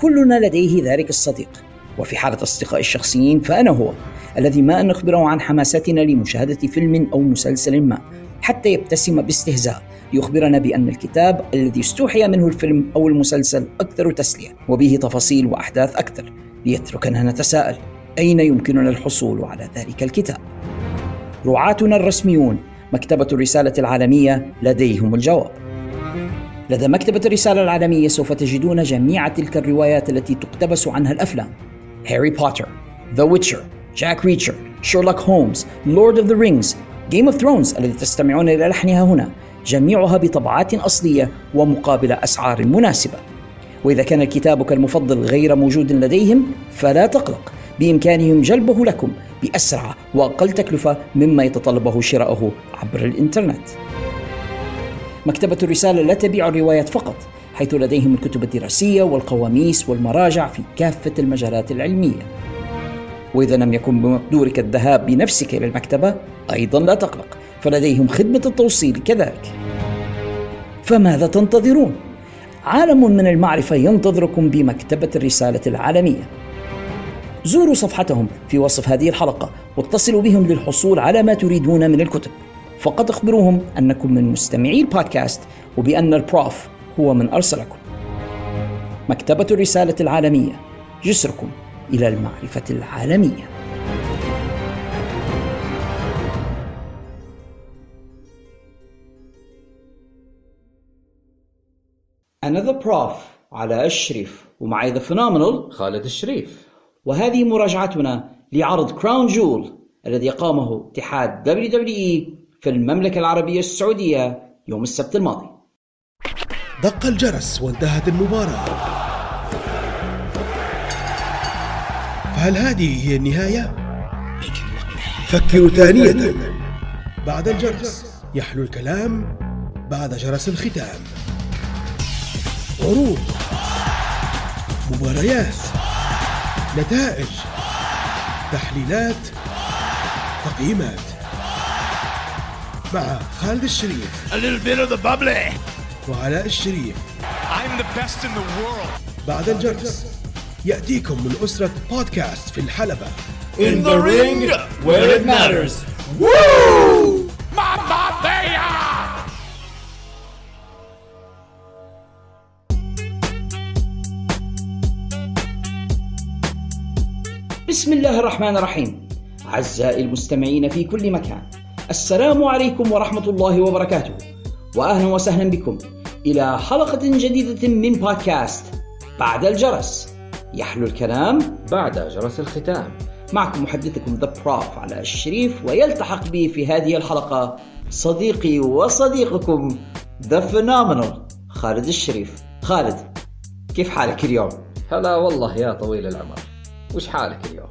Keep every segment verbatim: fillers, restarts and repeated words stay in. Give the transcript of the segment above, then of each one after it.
كلنا لديه ذلك الصديق. وفي حالة أصدقائي الشخصيين فأنا هو الذي ما أن نخبره عن حماستنا لمشاهدة فيلم أو مسلسل ما حتى يبتسم باستهزاء ليخبرنا بأن الكتاب الذي استوحي منه الفيلم أو المسلسل أكثر تسلية وبه تفاصيل وأحداث أكثر، ليتركنا نتساءل أين يمكننا الحصول على ذلك الكتاب. رعاتنا الرسميون، مكتبة الرسالة العالمية لديهم الجواب. لدى مكتبة الرسالة العالمية سوف تجدون جميع تلك الروايات التي تقتبس عنها الأفلام: هاري بوتر، ذا ويتشر، جاك ريتشر، شيرلوك هولمز، لورد أوف ذا رينجز، جيم أوف ثرونز التي تستمعون إلى لحنها هنا، جميعها بطبعات أصلية ومقابل أسعار مناسبة. وإذا كان كتابك المفضل غير موجود لديهم فلا تقلق، بإمكانهم جلبه لكم بأسرع وأقل تكلفة مما يتطلبه شراؤه عبر الإنترنت. مكتبة الرسالة لا تبيع الروايات فقط، حيث لديهم الكتب الدراسية والقواميس والمراجع في كافة المجالات العلمية. وإذا لم يكن بمقدورك الذهاب بنفسك إلى المكتبة أيضا لا تقلق، فلديهم خدمة التوصيل كذلك. فماذا تنتظرون؟ عالم من المعرفة ينتظركم بمكتبة الرسالة العالمية. زوروا صفحتهم في وصف هذه الحلقة واتصلوا بهم للحصول على ما تريدون من الكتب، فقط اخبروهم أنكم من مستمعي البودكاست وبأن البروف هو من أرسلكم. مكتبة الرسالة العالمية، جسركم إلى المعرفة العالمية. أنا ذا بروف علاء الشريف، ومعي ذا فينومينال خالد الشريف، وهذه مراجعتنا لعرض كراون جول الذي قامه اتحاد دبليو دبليو إي في المملكة العربية السعودية يوم السبت الماضي. دق الجرس وانتهت المباراة، فهل هذه هي النهاية؟ فكروا ثانية. بعد الجرس يحلو الكلام، بعد جرس الختام. عروض، مباريات، نتائج، تحليلات، تقييمات، مع خالد الشريف وعلاء الشريف. بعد الجرس يأتيكم من أسرة بودكاست في الحلبة In the ring where it matters. Woo! بسم الله الرحمن الرحيم. أعزائي المستمعين في كل مكان، السلام عليكم ورحمة الله وبركاته، وأهلا وسهلا بكم إلى حلقة جديدة من بودكاست بعد الجرس يحلو الكلام بعد جرس الختام. معكم محدثكم ذا بروف علاء الشريف، ويلتحق بي في هذه الحلقة صديقي وصديقكم ذا فينومينال خالد الشريف. خالد، كيف حالك اليوم؟ هلا والله يا طويل العمر، وش حالك اليوم؟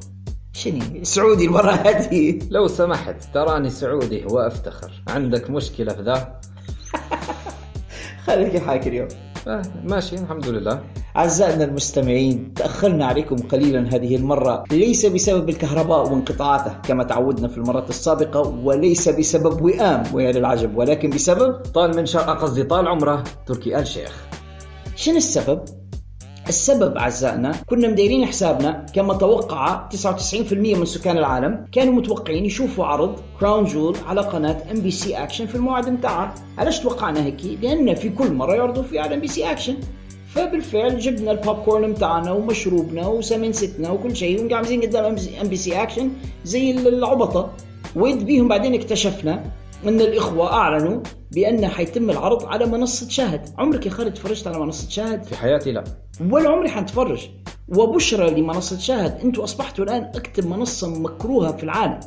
شني سعودي المرة هذه؟ لو سمحت، تراني سعودي وأفتخر. عندك مشكلة في ذا؟ خليك حالك اليوم. آه ماشي الحمد لله. أعزائنا المستمعين، تأخرنا عليكم قليلا هذه المرة، ليس بسبب الكهرباء وانقطاعاته كما تعودنا في المرات السابقة، وليس بسبب وئام ويا للعجب، ولكن بسبب طال من شاء قصدي طال عمره تركي آل شيخ. شنو السبب؟ السبب أعزائنا، كنا مديرين حسابنا كما توقع تسعة وتسعين بالمئة من سكان العالم، كانوا متوقعين يشوفوا عرض كراون جول على قناة ام بي سي اكشن في الموعد متاعها. علاش توقعنا هيك؟ لأن في كل مرة يعرضوا فيها على ام بي سي اكشن، فبالفعل جبنا البوب كورن متاعنا ومشروبنا وسمنستنا وكل شيء وقاعدين قدام ام بي سي اكشن زي العبطة. ويد بيهم بعدين اكتشفنا أن الإخوة أعلنوا بأن حيتم العرض على منصة شاهد. عمرك يا خالد تفرجت على منصة شاهد؟ في حياتي لا، ولا عمري حنتفرج. وبشرى لمنصة شاهد، أنتوا أصبحتوا الآن أكتر منصة مكروهة في العالم.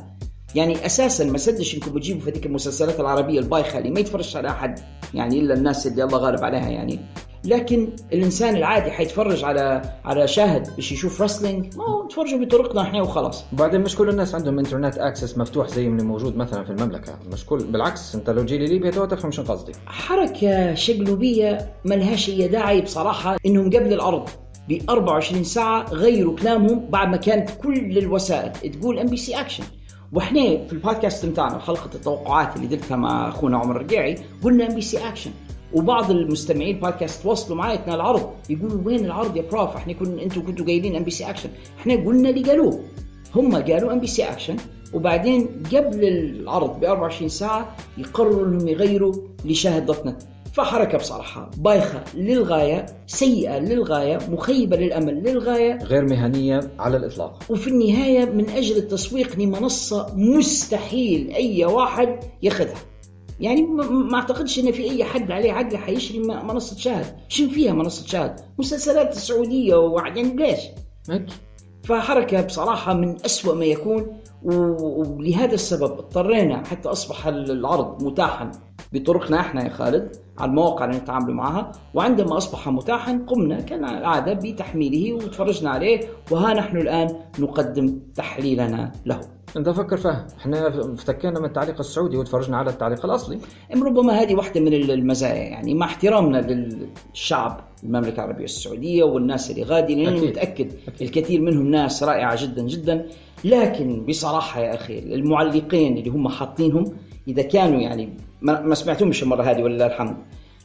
يعني أساساً ما سدش إنكم بتجيبوا في هذيك المسلسلات العربية البايخة اللي ما يتفرجش على أحد، يعني إلا الناس اللي الله غالب عليها يعني. لكن الإنسان العادي حيتفرج على على شاهد باش يشوف رسلينج، ما هو تفرجوا بطرقنا إحنا وخلاص. وبعدين مش كل الناس عندهم إنترنت أكسس مفتوح زي اللي موجود مثلا في المملكة، مش كل، بالعكس أنت لو جي لي ليبيا تو تفهم شو قصدي. حركة شقلوبية ملهاش أي داعي بصراحة. إنهم قبل العرض ب أربعة وعشرين ساعة غيروا كلامهم بعد ما كانت كل الوسائل تقول ام بي سي أكشن. وإحنا في البودكاست متاعنا، حلقة التوقعات اللي درتها مع أخونا عمر الرقيعي، قلنا ام بي سي أكشن وبعض المستمعين بودكاست تواصلوا معايا اثناء العرض يقولوا وين العرض يا بروف؟ احنا كنا انتوا كنتوا جايبين ام بي سي اكشن. احنا قلنا اللي قالوه، هم قالوا ام بي سي اكشن، وبعدين قبل العرض ب أربعة وعشرين ساعة يقرروا انهم يغيروا لشاهد دوت نت. فحركة بصراحة بايخة للغاية، سيئة للغاية، مخيبة للأمل للغاية، غير مهنية على الإطلاق، وفي النهاية من أجل التسويق لمنصة مستحيل أي واحد ياخذها. يعني ما أعتقدش أن في أي حد عليه عقل حيشري منصة شاهد. شن فيها منصة شاهد؟ مسلسلات السعودية وواحد يعني بلاش. فحركة بصراحة من أسوأ ما يكون، ولهذا السبب اضطرينا حتى أصبح العرض متاحا بطرقنا احنا يا خالد على المواقع اللي نتعامل معها. وعندما أصبح متاحا قمنا كالعادة بتحميله وتفرجنا عليه، وها نحن الآن نقدم تحليلنا له. انت فكر فهم، احنا افتكينا من التعليق السعودي وتفرجنا على التعليق الأصلي. ربما هذه واحدة من المزايا، يعني مع احترامنا للشعب المملكة العربية السعودية والناس اللي غادي، لأنه متأكد الكثير منهم ناس رائعة جدا جدا، لكن بصراحة يا أخي المعلقين اللي هم حاطينهم إذا كانوا يعني ما سمعتهمش المرة هذه ولا الحمد،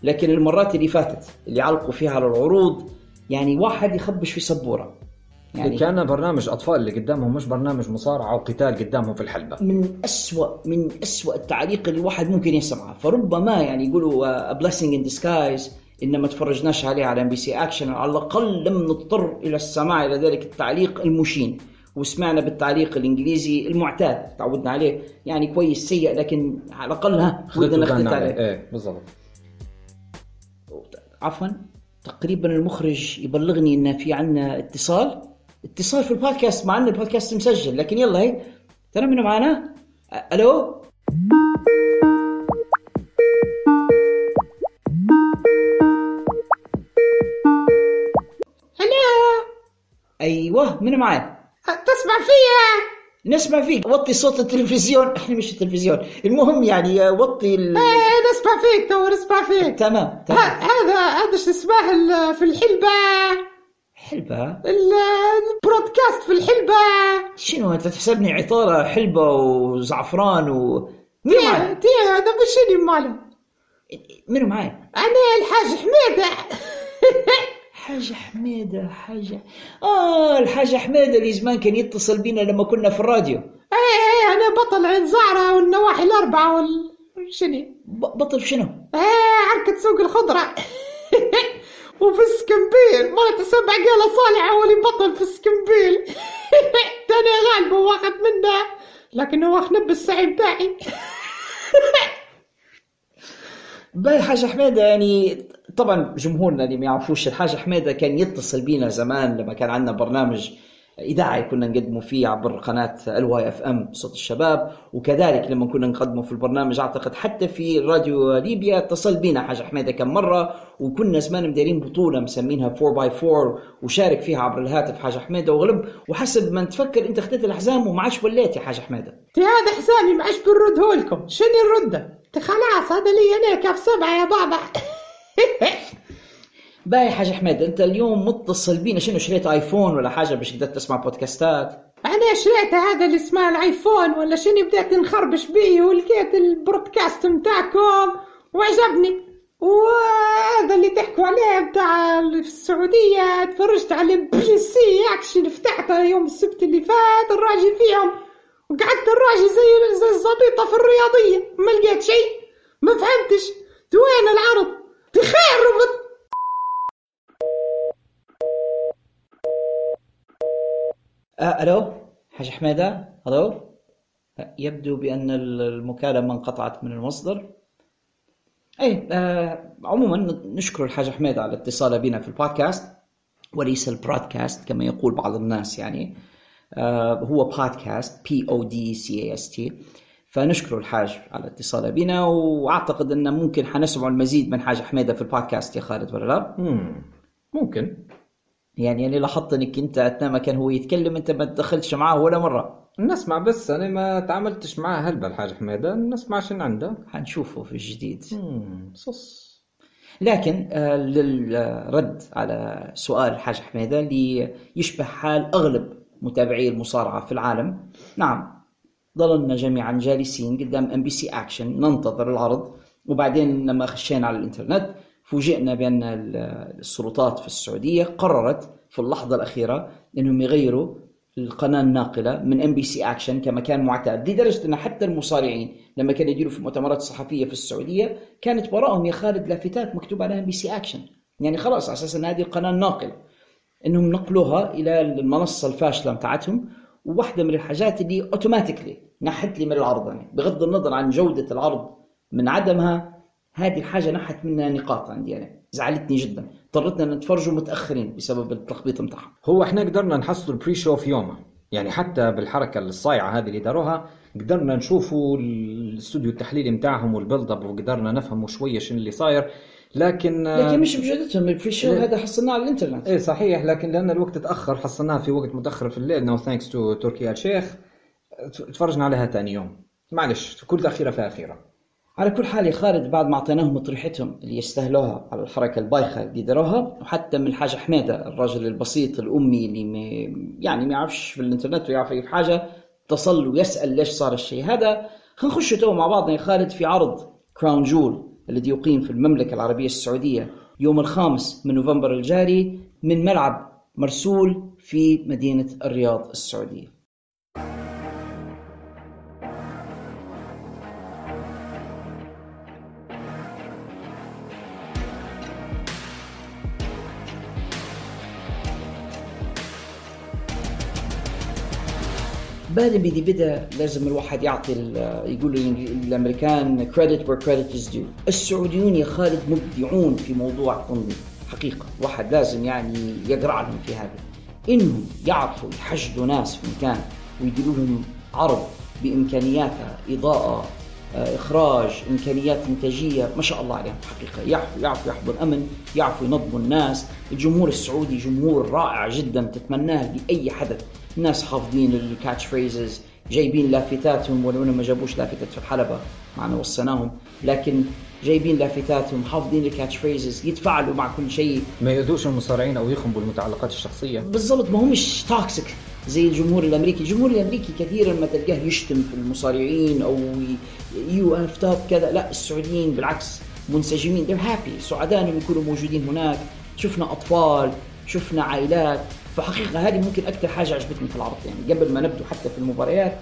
لكن المرات اللي فاتت اللي علقوا فيها على العروض يعني واحد يخبش في سبورة، يعني كان برنامج أطفال اللي قدامهم، مش برنامج مصارعة وقتال قدامهم في الحلبة. من أسوأ من أسوأ التعليق اللي الواحد ممكن يسمعه. فربما يعني يقولوا a blessing in disguise إنما تفرجناش عليه على ام بي سي أكشن، على الأقل لم نضطر إلى السماع إلى ذلك التعليق المشين، وسمعنا بالتعليق الإنجليزي المعتاد تعودنا عليه، يعني كويس سيء لكن على الأقل ها خدنا خدت عليه. إيه بالضبط. عفوا تقريبا المخرج يبلغني إن في عنا اتصال اتصال في البودكاست، مع إن البودكاست مسجل، لكن يلا هي ترى منو معنا؟ ألو. هلا. أيوه منو معايا؟ تسمع فيها؟ نسمع فيك. وطي صوت التلفزيون. احنا مش التلفزيون، المهم يعني وطي ال... ايه نسمع فيك تو نسمع فيك. تمام تمام. هذا هذا شو اسمه في الحلبة حلبة البرودكاست في الحلبة. شنو انت تحسبني عطارة حلبة وزعفران و مين معايا؟ تيه هذا مش اللي معايا. منو معايا؟ انا الحاج حميدة. حاجة حميدة حاجة آه الحاجة حميدة اللي زمان كان يتصل بينا لما كنا في الراديو. إيه إيه أنا بطل عين زعرة والنواحي الأربعة وال شني بطل شنو؟ إيه عركة سوق الخضرة وفي السكنبيل مرة سبع قالة صالح أولي بطل في السكنبيل تاني غالبة واخد منها، لكن هو خنب السعي بتاعي. باي حاجة حميدة. يعني طبعا جمهورنا اللي ما يعرفوش الحاج حميدة كان يتصل بينا زمان لما كان عندنا برنامج إذاعي كنا نقدمه فيه عبر قناة الواي اف ام صوت الشباب، وكذلك لما كنا نقدمه في البرنامج أعتقد حتى في راديو ليبيا اتصل بينا حاج حميدة كم مرة، وكنا زمان مديرين بطولة مسمينها أربعة باي أربعة وشارك فيها عبر الهاتف حاج حميدة وغلب. وحسب ما نتفكر أنت خدت الحزام وما عادش وليت يا حاج حميدة. هذا حزامي ما عادش بنرده لكم. شنو الردة؟ خلاص هذا لي أنا كاف سبعة يا بابا. باي حاجة حميد انت اليوم متصل بينا شنو شريت ايفون ولا حاجة باش تقدر تسمع بودكاستات؟ انا شريت هذا اللي اسمه الايفون ولا شنو، بدأت نخربش بيه ولقيت البرودكاست متاعكم وعجبني، وهذا اللي تحكوا عليه بتاع في السعودية تفرجت على بي سي اكشن، فتحته يوم السبت اللي فات الراجل فيهم وقعدت الراجل زي زي الزبيطة في الرياضية ما لقيت شيء ما فهمتش دوين العرض تخربت. آه، ألو حاج حميدة. ألو يبدو بأن المكالمة انقطعت من المصدر. أي آه، عموما نشكر الحاج حميدة على اتصاله بنا في البودكاست، وليس البرودكاست كما يقول بعض الناس، يعني آه، هو بودكاست بي أو دي سي إيه إس تي. فنشكر الحاج على اتصاله بنا، وأعتقد أن ممكن حنسمع المزيد من حاج حميدة في البودكاست يا خالد ولا لا؟ ممكن. يعني أنا لاحظت إنك أنت أثناء ما كان هو يتكلم أنت ما تدخلتش معاه ولا مرة. نسمع بس، أنا ما تعاملتش معاه هلبة الحاج حميدة، نسمع شنو عنده حنشوفه في الجديد. مم. صص. لكن آه للرد على سؤال الحاج حميدة اللي يشبه حال أغلب متابعي المصارعة في العالم، نعم ظلنا جميعا جالسين قدام ام بي سي أكشن ننتظر العرض، وبعدين لما خشينا على الانترنت فوجئنا بأن السلطات في السعودية قررت في اللحظة الأخيرة أنهم يغيروا القناة الناقلة من ام بي سي اكشن كمكان معتاد، لدرجة أن حتى المصارعين لما كانوا يديروا في المؤتمرات الصحفية في السعودية كانت وراءهم يا خالد لافتات مكتوب عليها ام بي سي اكشن، يعني خلاص على أساس أن هذه القناة الناقلة، أنهم نقلوها إلى المنصة الفاشلة متاعتهم. وواحدة من الحاجات اللي اوتوماتيكلي نحت لي من العرض، يعني بغض النظر عن جودة العرض من عدمها، هذه الحاجة نحت منها نقاط عندي أنا، يعني زعلتني جدا، اضطرتنا نتفرجوا متأخرين بسبب التخبيط متاعهم. هو احنا قدرنا نحصل البري شو في يومه، يعني حتى بالحركة الصايعة هذه اللي داروها قدرنا نشوفوا الاستوديو التحليلي متاعهم والبيلد اب وقدرنا نفهموا شوية شنو اللي صاير، لكن لكن مش بجودتهم. البري شو هذا حصلناه على الانترنت. ايه صحيح، لكن لأن الوقت تأخر حصلناه في وقت متأخر في الليل. نو ثانكس تو تركي آل شيخ، تفرجنا عليها ثاني يوم. معلش، كل أخيرة فيها أخيرة. على كل حال يا خالد، بعد ما اعطيناهم طريحتهم اللي يستاهلوها على الحركه البايخه اللي داروها، وحتى من الحاج حميده الرجل البسيط الامي اللي ما يعني ما يعرفش في الانترنت ويعرف اي حاجه، اتصل ويسال ليش صار الشيء هذا. خنخش تو مع بعضنا يا خالد في عرض كراون جول الذي يقيم في المملكه العربيه السعوديه يوم الخامس من نوفمبر الجاري من ملعب مرسول في مدينه الرياض السعوديه. بعد بدي بدأ لازم الواحد يعطي يقول الأمريكان credit where credit is due. السعوديون يا خالد مبدعون في موضوع التنظيم حقيقة، واحد لازم يعني يقرأ لهم في هذا، إنهم يعرفوا يحشدوا ناس في مكان ويديروا لهم عرض بإمكانياتها، إضاءة، إخراج، إمكانيات إنتاجية، ما شاء الله عليهم حقيقة. يعرفوا يعرفوا يحفظوا الأمن، يعرفوا ينظموا الناس. الجمهور السعودي جمهور رائع جدا، تتمناه لأي حدث. الناس حافظين الكاتش فريزز، جايبين لافتاتهم، ولو ما جابوش لافتات في الحلبة معنا وصناهم، لكن جايبين لافتاتهم، حافظين الكاتش فريزز، يتفاعلوا مع كل شيء، ما يؤذوش المصارعين أو يخم بالمتعلقات الشخصية بالضبط. ما همش توكسيك زي الجمهور الأمريكي. الجمهور الأمريكي كثيرا ما تلقاه يشتم في المصارعين أو يو اف توب كذا، لا السعوديين بالعكس منسجمين، they're happy، سعداء أنهم يكونوا موجودين هناك. شفنا أطفال، شفنا عائلات، فحقيقة هذه ممكن أكثر حاجة عجبتني في العرض. يعني قبل ما نبدو حتى في المباريات،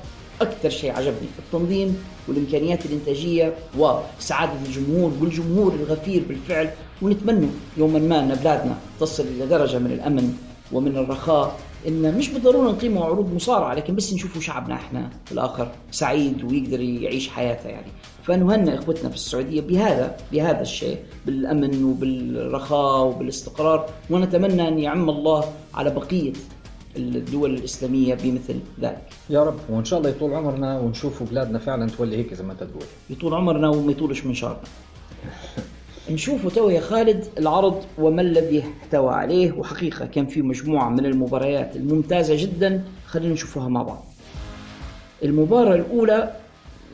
أكثر شيء عجبني التنظيم والإمكانيات الإنتاجية وسعادة الجمهور والجمهور الغفير بالفعل. ونتمنى يوما ما أن بلادنا تصل إلى درجة من الأمن ومن الرخاء إن مش بالضرورة نقيم عروض مصارعة، لكن بس نشوفوا شعبنا إحنا الآخر سعيد ويقدر يعيش حياته. يعني فنهنئ إخوتنا في السعودية بهذا بهذا الشيء، بالأمن وبالرخاء وبالاستقرار، ونتمنى أن يعم الله على بقية الدول الإسلامية بمثل ذلك يا رب. وإن شاء الله يطول عمرنا ونشوفوا بلادنا فعلا تولي هيك زي ما أنت تقول، يطول عمرنا وما يطولش منشارنا. نشوفوا تو يا خالد العرض وما الذي احتوى عليه، وحقيقة كان في مجموعة من المباريات الممتازة جدا، خلينا نشوفوها مع بعض. المباراة الأولى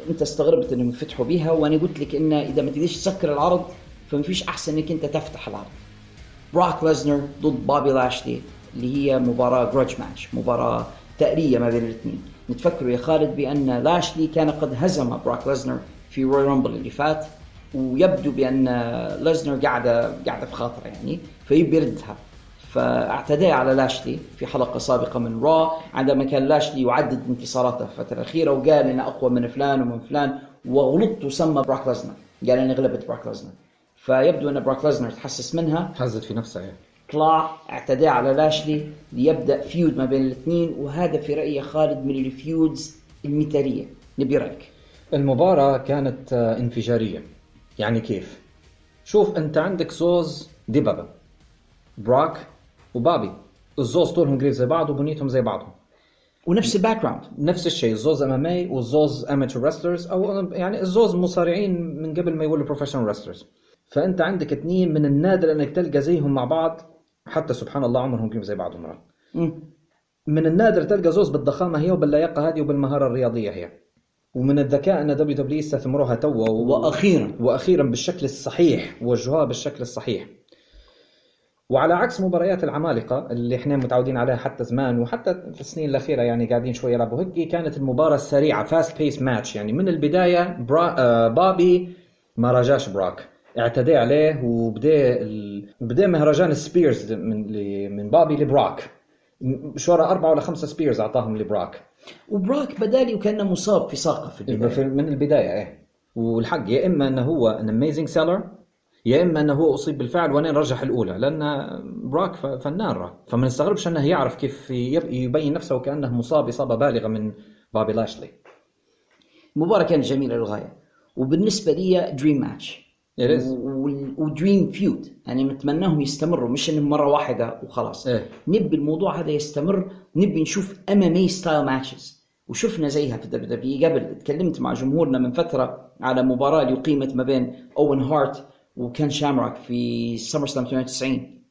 أنت استغربت إنهم فتحوا بيها، وأنا قلت لك إن إذا ما تقدرش تسكر العرض فما فيش أحسن إنك أنت تفتح العرض. بروك ليزنر ضد بوبي لاشلي، اللي هي مباراة جرادج ماتش، مباراة تأرية ما بين الاثنين. نتفكروا يا خالد بأن لاشلي كان قد هزم بروك ليزنر في روي رامبل اللي فات، ويبدو بأن ليزنر قاعدة قاعدة في خاطره يعني، فيبي يردها، فاعتدى على لاشلي في حلقة سابقة من را عندما كان لاشلي يعدد انتصاراته في الفترة الأخيرة، وقال أنا أقوى من فلان ومن فلان، وغلط وسمى بروك ليزنر، قال أنا غلبت بروك ليزنر. فيبدو أن بروك ليزنر تحسس منها، حزت في نفسها، طلع اعتدى على لاشلي ليبدأ فيود ما بين الاثنين. وهذا في رأيي خالد من الفيودز المثالية. نبي رأيك. المباراة كانت انفجارية. يعني كيف؟ شوف أنت عندك زوز ديبابا، براك وبابي، الزوز طولهم قريب زي بعض وبنيتهم زي بعضهم، ونفس الباك جراوند، نفس الشيء، الزوز أمامي والزوز أماتشر ريسلرز، أو يعني الزوز مصارعين من قبل ما يولوا بروفيشنال ريسلرز. فأنت عندك اثنين من النادر أنك تلقى زيهم مع بعض، حتى سبحان الله عمرهم قريب زي بعض مرات. من النادر تلقى زوز بالضخامة هي وباللياقة هذه وبالمهارة الرياضية هي. ومن الذكاء أن دبليو دبليو استثمروها توا و... وأخيرا وأخيرا بالشكل الصحيح، وجهوها بالشكل الصحيح. وعلى عكس مباريات العمالقة اللي احنا متعودين عليها حتى زمان وحتى في السنين الأخيرة، يعني قاعدين شوية يلعبوا هيك، كانت المباراة السريعة فاست بيس ماتش، يعني من البداية برا... بابي ما راجعش براك، اعتدى عليه وبدا ال... بدا مهرجان السبيرز من لي... من بابي لبراك، شوارع أربعة ولا خمسة سبيرز أعطاهم لبراك، وبراك بدالي وكان مصاب في ساقه في البداية. من البداية إيه، والحق يا إما أنه هو an amazing seller يا إما أنه هو أصيب بالفعل وأنا نرجح الأولى، لأن براك فنان فما نستغربش أنه يعرف كيف يبين نفسه وكأنه مصاب إصابة بالغة من بابي لاشلي. مباراة كانت جميلة للغاية، وبالنسبة لي دريم ماتش ودريم فيود، يعني نتمناهم يستمروا، مش إن مرة واحدة وخلاص. إيه؟ نبي الموضوع هذا يستمر، نبي نشوف إم إم إيه ستايل ماتشز، وشفنا زيها في دبليو دبليو قبل. تكلمت مع جمهورنا من فترة على مباراة اللي قيمت ما بين أوين هارت وكان شامراك في سمر سلام ثمانية وتسعين،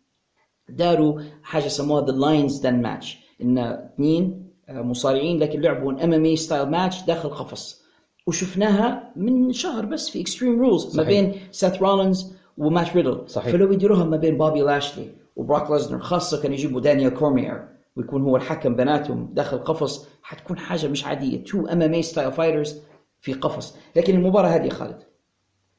داروا حاجة سموها The Lions Den Match، إن اثنين مصارعين لكن لعبوا إم إم إيه ستايل ماتش داخل قفص، وشفناها من شهر بس في Extreme Rules ما بين سيث رولينز ومات ريدل. صحيح. فلو يديروها ما بين بابي لاشلي وبراك ليزنر، خاصة كان يجيبوا دانيال كورمير ويكون هو الحكم بناتهم داخل قفص، حتكون حاجة مش عادية، two إم إم إيه style fighters في قفص. لكن المباراة هذه خالد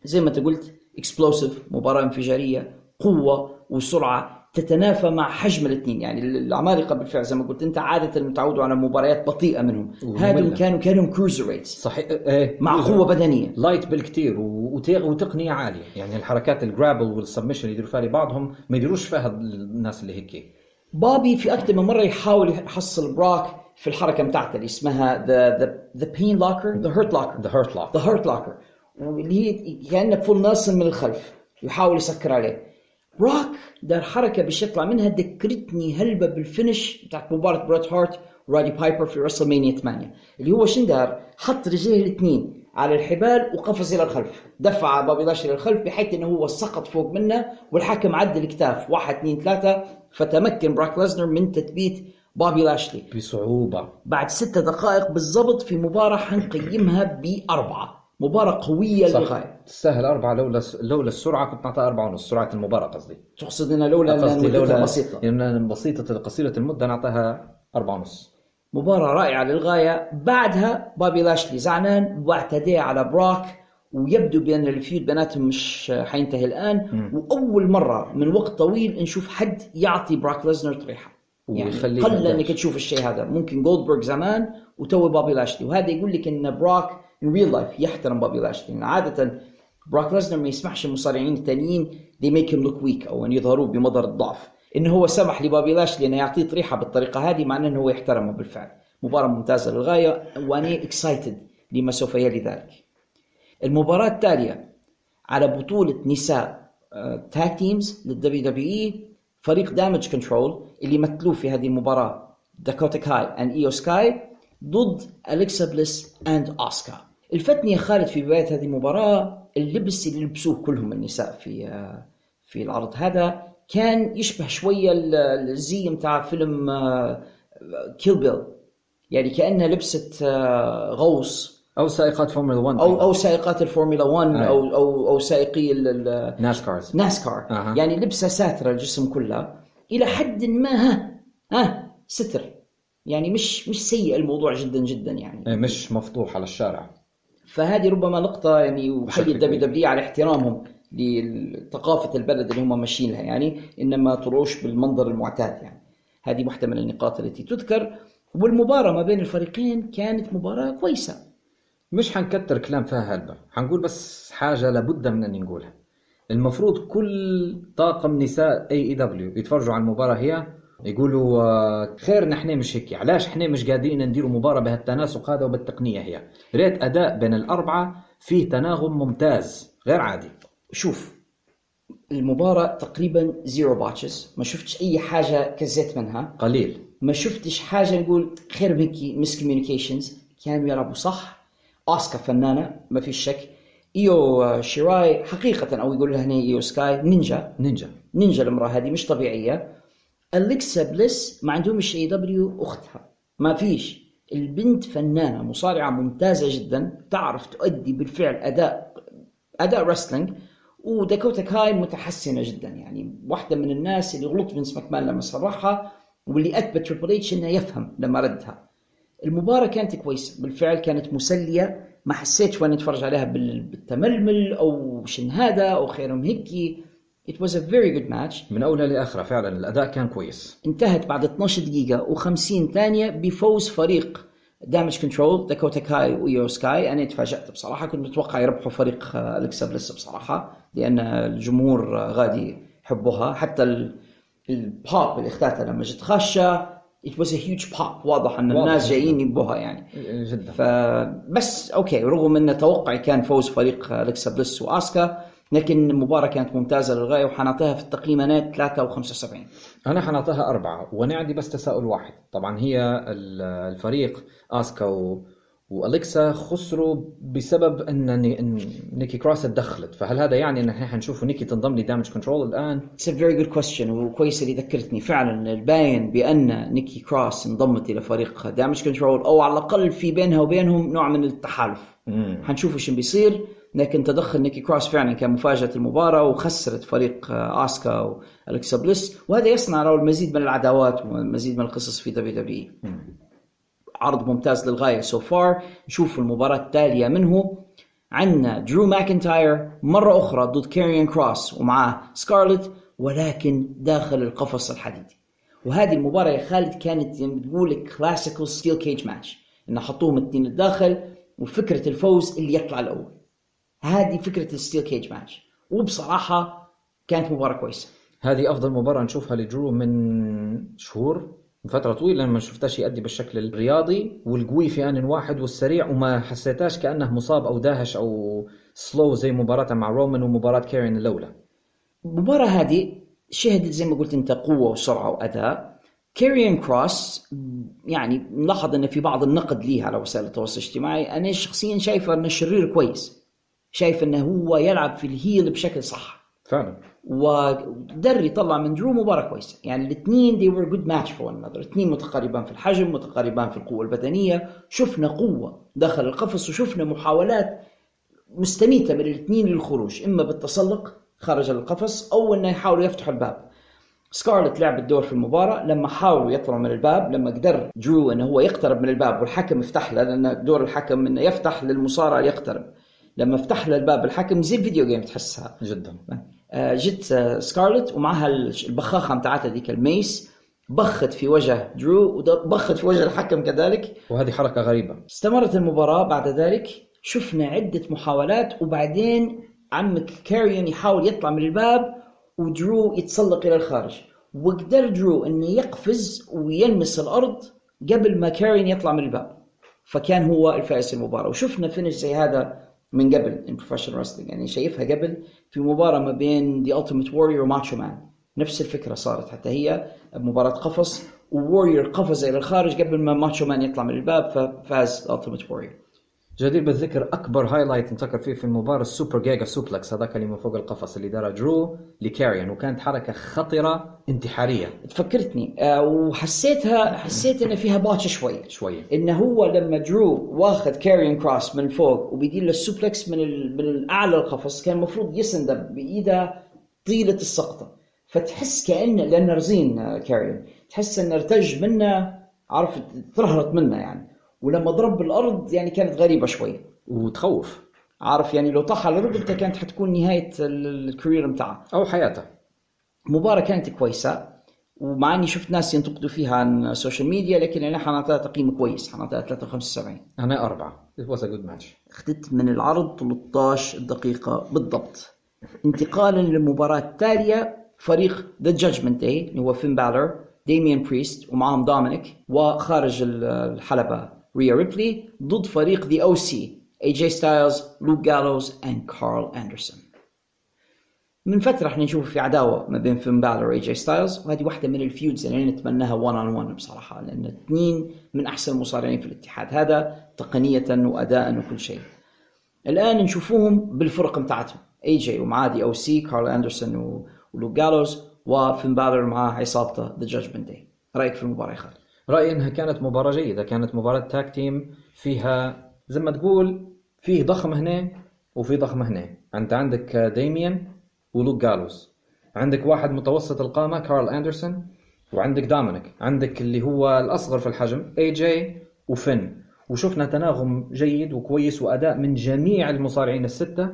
زي ما تقولت اكسبلوسيف، مباراة انفجارية، قوة وسرعة تتنافى مع حجم الاثنين، يعني العمالقة بالفعل زي ما قلت انت عادة متعودوا على مباريات بطيئة منهم، هادم كانوا كانوا كروزريت صحيح، اه مع كروزر. قوة بدنية لايت بالكثير وتقنية عالية، يعني الحركات الجرابل والسبمشن يديروا فيها لبعضهم ما يديروش فيها الناس اللي هيك. بابي في اكثر من مرة يحاول يحصل براك في الحركة بتاعته اللي اسمها the the the pain locker the hurt locker the hurt locker the hurt locker اللي هي كأنه فول ناصن من الخلف يحاول يسكر عليه. براك دار حركة باش يطلع منها ذكرتني هلبة بالفينش بتاعت مباراة بريت هارت ورادي بايبر في رسلمانيا ثمانية، اللي هو شندار حط رجليه الاثنين على الحبال وقفز إلى الخلف، دفع بابي لاشلي للخلف بحيث أنه هو سقط فوق منه والحكم عدل كتاف واحد اثنين ثلاثة، فتمكن براك ليزنر من تثبيت بابي لاشلي بصعوبة بعد ستة دقائق بالضبط في مباراة حنقيمها بأربعة. مباراة قوية للغاية، تستاهل أربعة. لولا لولا السرعة كنت نعطيها أربعة ونص، سرعة المباراة قصدي. تقصد إن لولا لولا بسيطة، يعني بسيطة قصيرة المدة نعطيها أربعة ونص. مباراة رائعة للغاية. بعدها بابي لاشلي زعلان واعتدى على براك، ويبدو بأن الفيود بيناتهم مش حينتهي الآن. م. وأول مرة من وقت طويل نشوف حد يعطي براك ليزنر طريحة، يعني قل إنك تشوف الشيء هذا. ممكن جولدبرغ زمان وتوي بابي لاشلي، وهذا يقول لك إن براك in real life يحترم بابي لاشلي، يعني عادة براك ليزنر ما يسمحش المصارعين التانيين they make him look weak أو أن يظهروا بمظهر الضعف. إن هو سمح لبابي لاشلي أن يعطيه طريحة بالطريقة هذه معناه أنه هو يحترمه بالفعل. مباراة ممتازة للغاية، وأنا excited لما سوف يلي ذلك. المباراة التالية على بطولة نساء تاك تيمز للدبليو دبليو إي، فريق دامج كنترول اللي مثلوه في هذه المباراة داكوتا كاي and إيو سكاي ضد أليكسا بليس and أوسكا. الفتني خالد في بداية هذه المباراة اللبس اللي لبسوه كلهم النساء في في العرض هذا كان يشبه شوية الزي متاع فيلم كيل بيل، يعني كأنها لبست غوص أو سائقات فورمولا واحد أو أو سائقات الفورمولا واحد أو أو أو سائقي الناسكار ناسكار أه. يعني لبسة ساترة الجسم كله إلى حد ما، ها ها ستر، يعني مش مش سيء الموضوع جدا جدا، يعني مش مفتوح على الشارع. فهذه ربما لقطة يعني وحي الدبليو دبليو على احترامهم لثقافة البلد اللي هم ماشيين لها، يعني إنما تروش بالمنظر المعتاد. يعني هذه واحدة من النقاط التي تذكر. والمباراة ما بين الفريقين كانت مباراة كويسة، مش حنكتر كلام فيها هلبة، حنقول بس حاجة لابد من أن نقولها. المفروض كل طاقم نساء اي اي دبليو يتفرجوا على المباراة هي يقولوا خير نحن مش هيك، علاش نحن مش قادرين نديروا مباراة بهالتناسق هذا وبالتقنية هي. ريت أداء بين الأربعة فيه تناغم ممتاز غير عادي. شوف المباراة تقريبا زيرو باتشز، ما شفتش أي حاجة كزيت منها قليل، ما شفتش حاجة نقول خير منكي مس كوميونيكيشنز، كانوا يلعبوا صح. أوسكا فنانة ما فيش شك، إيو شيراي حقيقة أو يقول لها هنا إيو سكاي نينجا نينجا نينجا المرأة هذه مش طبيعية. أليكسا بليس ما عندهمش اي دبليو اختها، ما فيش. البنت فنانه مصارعه ممتازه جدا، تعرف تؤدي بالفعل اداء اداء رسلينج. وداكوتا كاي متحسنه جدا، يعني واحده من الناس اللي غلط فينس ماكمان لما صرحها واللي اثبت تريبل اتش انه يفهم لما ردها. المباراه كانت كويسه بالفعل، كانت مسليه ما حسيتش وانا نتفرج عليها بالتململ او شن هذا او خيرهم هيك. It was a very good match من أولها لآخرها. فعلا الأداء كان كويس. انتهت بعد اثني عشر دقيقة وخمسين ثانية بفوز فريق دامج كنترول داكوتا كاي ويو سكاي. أنا تفاجأت بصراحة، كنت متوقع يربحوا فريق أليكسا بليس بصراحة، لأن الجمهور غادي يحبوها، حتى البوب اللي اختارتها لما جت خاشة It was a huge pop. واضح أن الناس جايين يبوها يعني جدا. فبس أوكي، رغم أن توقعي كان فوز فريق أليكسا بليس وآسكا، لكن المباراة كانت ممتازة للغاية، وحنعطيها في التقييم أنا ثلاثة وخمسة وسبعين. أنا حنعطيها أربعة، وأنا عندي بس تساؤل واحد. طبعا هي الفريق آسكا و... وأليكسا خسروا بسبب أن نيكي كراس تدخلت، فهل هذا يعني أن احنا حنشوف نيكي تنضم لدامج كنترول الآن؟ It's a very good question، وكويس اللي ذكرتني. فعلا الباين بأن نيكي كراس انضمت إلى فريق دامج كنترول، أو على الأقل في بينها وبينهم نوع من التحالف. مم. حنشوف شو بيصير، لكن تدخل نيكي كراس فعلا كان مفاجأة المباراة، وخسرت فريق آسكا وأليكسا بليس، وهذا يصنع له المزيد من العداوات والمزيد من القصص في دبليو دبليو إي. عرض ممتاز للغاية so far. نشوف المباراة التالية منه، عندنا درو ماكنتاير مرة أخرى ضد كاريان كراس ومعاه سكارلت، ولكن داخل القفص الحديدي. وهذه المباراة يا خالد كانت بتقول كلاسيكال ستيل كيج ماتش، إن حطوهم الاثنين الداخل وفكرة الفوز اللي يطلع الأول. هذه فكرة الستيل كيج ماتش، وبصراحة كانت مباراة كويسة. هذه أفضل مباراة نشوفها لدرو من شهور، من فترة طويلة ما شفتاش يؤدي بالشكل الرياضي والقوي في آن واحد والسريع، وما حسيتاش كأنه مصاب أو داهش أو سلو زي مباراته مع رومان ومباراة كارين الأولى. المباراة هذه شهدت زي ما قلت أنت قوة وسرعة وأداء. كارين كروس يعني نلاحظ أن في بعض النقد ليها على وسائل التواصل الاجتماعي. أنا شخصيا شايفة أن الشرير كويس، شايف أنه هو يلعب في الهيل بشكل صح فعلا، ودري طلع من درو مباراة كويسة. يعني الاثنين they were good match for one another، الاثنين متقاربان في الحجم، متقاربان في القوة البدنية. شفنا قوة داخل القفص، وشفنا محاولات مستميتة من الاثنين للخروج، إما بالتسلق خارج القفص أو إنه يحاولوا يفتحوا الباب. سكارلت لعب الدور في المباراة، لما حاولوا يطلعوا من الباب، لما قدر درو إنه هو يقترب من الباب والحكم يفتح له، لأن دور الحكم إنه يفتح للمصارع يقترب. لما فتح له الباب الحكم زي الفيديو جيم تحسها جدا. جت سكارلت ومعها البخاخة متاعتها ذيك الميس، بخت في وجه درو وبخت في وجه الحكم كذلك، وهذه حركة غريبة. استمرت المباراة بعد ذلك، شفنا عدة محاولات، وبعدين عمك كاريون يحاول يطلع من الباب ودرو يتسلق إلى الخارج، وقدر درو أنه يقفز ويلمس الأرض قبل ما كاريون يطلع من الباب، فكان هو الفائز المباراة. وشفنا فينش زي هذا من قبل in professional wrestling، يعني شايفها قبل في مباراة ما بين The Ultimate Warrior وماتشو مان، نفس الفكرة صارت، حتى هي مباراة قفص وورير قفز إلى الخارج قبل ما ماتشو مان يطلع من الباب، ففاز Ultimate Warrior. جدير بالذكر أكبر هايلايت نتذكر فيه في المباراة السوبر جيجا سوبلكس، هذاك اللي من فوق القفص اللي دار درو لكاريان، وكانت حركة خطرة انتحارية. تفكرتني وحسيتها، حسيت إن فيها باتش شوي شوي، إن هو لما درو واخد كاريان كراس من فوق وبيدير له السوبلكس من ال... من الأعلى القفص، كان مفروض يسنده بإيده طيلة السقطة، فتحس كأن لأن رزين كاريان تحس إن ارتج منه، عرفت ترهرت منه يعني، ولما ضرب بالأرض يعني كانت غريبة شوية وتخوف، عارف يعني لو طاح على ركبته كانت حتكون نهاية الكارير متاعه أو حياته. مباراة كانت كويسة، ومع أني شفت ناس ينتقدوا فيها عن السوشيال ميديا، لكن أنا حنعطيها تقييم كويس، حنعطيها ثلاثة وخمسة وسبعين. أنا أربعة. It was a good match. أخذت من العرض ثلاثة عشر دقيقة بالضبط. انتقالا للمباراة التالية، فريق The Judgment Day اللي هو فين بالر، ديميان بريست ومعهم دومينيك، وخارج الحلبة ريا ريبلي، ضد فريق The أو سي إيه جي ستايلز، لوك جالوز and كارل أندرسون. من فترة احنا نشوف في عداوة ما بين فين بالر و إيه جي ستايلز، وهذه واحدة من الفيودز اللي نتمناها one on one بصراحة، لأن اثنين من أحسن المصارعين في الاتحاد هذا تقنية وأداء وكل شيء. الآن نشوفوهم بالفرق متاعتهم، إيه جي ومعاه The أو سي، كارل أندرسون ولوك جالوز، وفين بالر معاه عصابته The Judgment Day. رأيك في المباراة يا خالد؟ رأيي إنها كانت مباراة جيدة، كانت مباراة تاك تيم، فيها زي ما تقول فيه ضخم هنا وفي ضخم هنا. أنت عندك ديميان ولوك جالوز، عندك واحد متوسط القامة كارل أندرسون، وعندك دومينيك، عندك اللي هو الأصغر في الحجم إيه جي وفين، وشفنا تناغم جيد وكويس وأداء من جميع المصارعين الستة،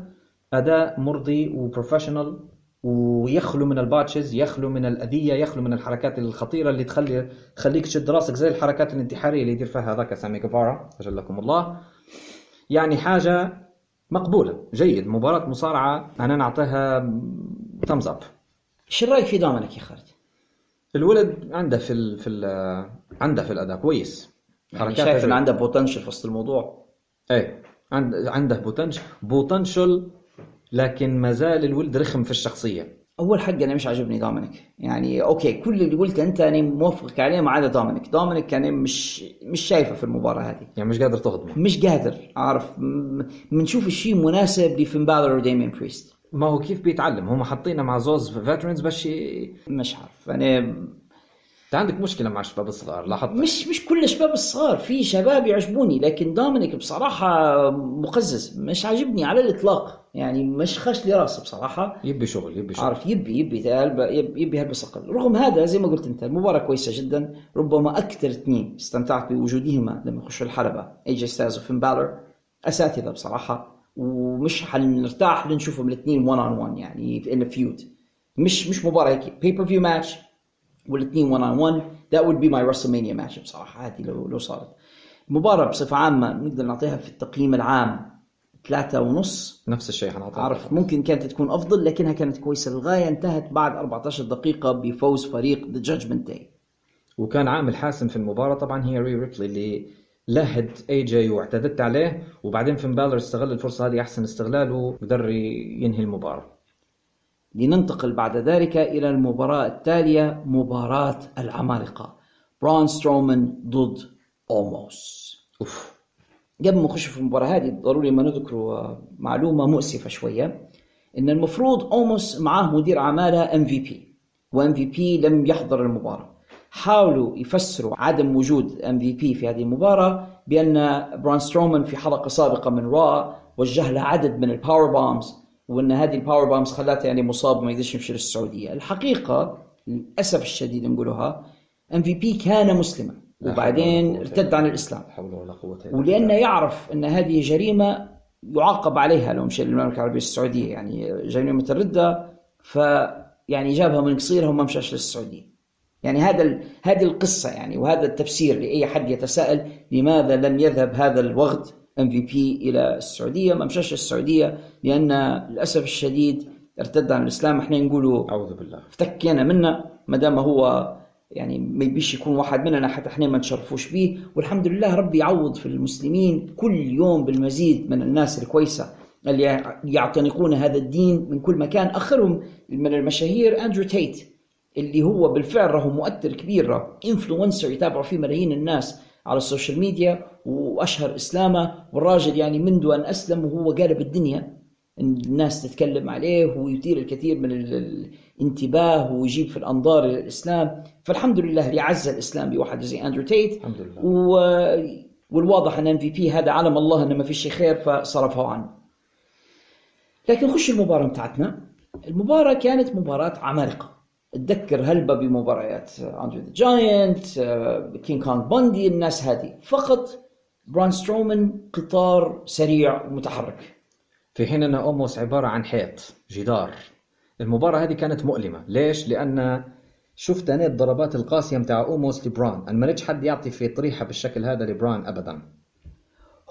أداء مرضي وبروفيشنال، ويخلو من الباتشز، يخلو من الأذية، يخلو من الحركات الخطيرة اللي تخلي تخليك تشد راسك زي الحركات الانتحارية اللي يدير فيها هذاك سامي كفارا أجلكم الله. يعني حاجة مقبولة، جيد، مباراة مصارعة أنا نعطيها thumbs up. شو رأيك في دامنك يا خالد؟ الولد عنده في ال في ال عنده في الأداء كويس. يعني شايف إن عنده بوتنشل في وسط الموضوع. إيه عنده عنده بوتنشل بوتنشل لكن ما زال الولد رخم في الشخصية. أول حاجة أنا مش عاجبني دامينيك، يعني أوكي كل اللي قلت أنت أنا موافقك عليه ما عدا دامينيك، دامينيك أنا مش مش شايفه في المباراة هذه، يعني مش قادر تهضمه، مش قادر أعرف بنشوف الشيء مناسب لفين بالور وديمين بريست. ما هو كيف بيتعلم، هم حاطينه مع زوز فيترنز باش ي... مش عارف أنا. أنت عندك مشكلة مع الشباب الصغار لاحظت؟ مش مش كل الشباب الصغار، في شباب يعجبوني، لكن دامينيك بصراحة مقزز، مش عاجبني على الإطلاق، يعني مش خش لي راسه بصراحة. يبي شغل يبي شغل. عارف يبي يبي يبي يبي هلبس أقل. رغم هذا زي ما قلت أنت المباراة كويسة جدا، ربما أكثر اثنين استمتعت بوجودهما لما يخشوا الحلبة، إي جي ستايلز وفين بالور، أساتذة بصراحة، ومش حنرتاح لنشوفهم الاثنين وان أون وان، يعني في إن فيود، مش مش مباراة هيك بيبر فيو ماتش. والاثنين one on one that would be my WrestleMania match بصراحة هذه لو لو صارت. المباراة بصفة عامة نقدر نعطيها في التقييم العام ثلاثة ونص. نفس الشيء هنعطيها. عارف ممكن كانت تكون أفضل لكنها كانت كويسة للغاية، انتهت بعد أربعة عشر دقيقة بفوز فريق The Judgment Day. وكان عامل حاسم في المباراة طبعا هي ري ريبلي اللي لهد اي جي واعتدت عليه، وبعدين فين بالور استغل الفرصة هذه أحسن استغلال وقدر ينهي المباراة. لننتقل بعد ذلك إلى المباراة التالية، مباراة العمالقة برون سترومان ضد أوموس. أوف. قبل ما نخش في المباراة هذه ضروري ما نذكر معلومة مؤسفة شوية، إن المفروض أوموس معاه مدير عمالة إم في بي، وإم في بي لم يحضر المباراة. حاولوا يفسروا عدم وجود إم في بي في هذه المباراة بأن برون سترومان في حلقة سابقة من را وجه له عدد من الباور بومز، وان هذه الباور بامز خلاتها يعني مصاب ما يقدرش يمشي للسعوديه. الحقيقه للاسف الشديد نقولها ام في بي كان مسلما وبعدين ارتد عن الاسلام، حول ولا قوه، ولانه يعرف ان هذه جريمه يعاقب عليها لو مشى للمملكه العربيه السعوديه، يعني جريمه الرده، فيعني جابها من قصيرها وما مشاش للسعوديه. يعني هذا هذه القصه يعني، وهذا التفسير لاي حد يتساءل لماذا لم يذهب هذا الوغد إم في بي إلى السعودية، ما مشاش السعودية لأن للأسف الشديد ارتد عن الإسلام. إحنا نقوله أعوذ بالله، افتكينا منه ما دام هو يعني ما يبيش يكون واحد مننا حتى إحنا ما نشرفوش به، والحمد لله ربي يعوض في المسلمين كل يوم بالمزيد من الناس الكويسة اللي يعتنقون هذا الدين من كل مكان. آخرهم من المشاهير أندرو تيت اللي هو بالفعل راه مؤثر كبير، إنفلونسر يتابعوا فيه ملايين الناس على السوشيال ميديا وأشهر إسلامه، والراجل يعني منذ أن أسلم وهو قالب الدنيا، الناس تتكلم عليه ويثير الكثير من الانتباه ويجيب في الأنظار الإسلام. فالحمد لله اللي عز الإسلام بواحد زي أندرو تيت، الحمد لله. و... والواضح أن إم في بي هذا علم الله أنه ما فيش خير فصرفه عنه. لكن خش المباراة متاعتنا. المباراة كانت مباراة عمالقة، اتذكر هلبة بمباريات أندرو ذا جاينت، كينغ كونغ بوندي، الناس هذه. فقط برون سترومان قطار سريع ومتحرك، في حين أن أوموس عبارة عن حيط جدار. المباراة هذه كانت مؤلمة، ليش؟ لأن شفت أنا الضربات القاسية متاع أوموس لبرون، أنا ما ليش حد يعطي في طريحة بالشكل هذا لبرون أبدا.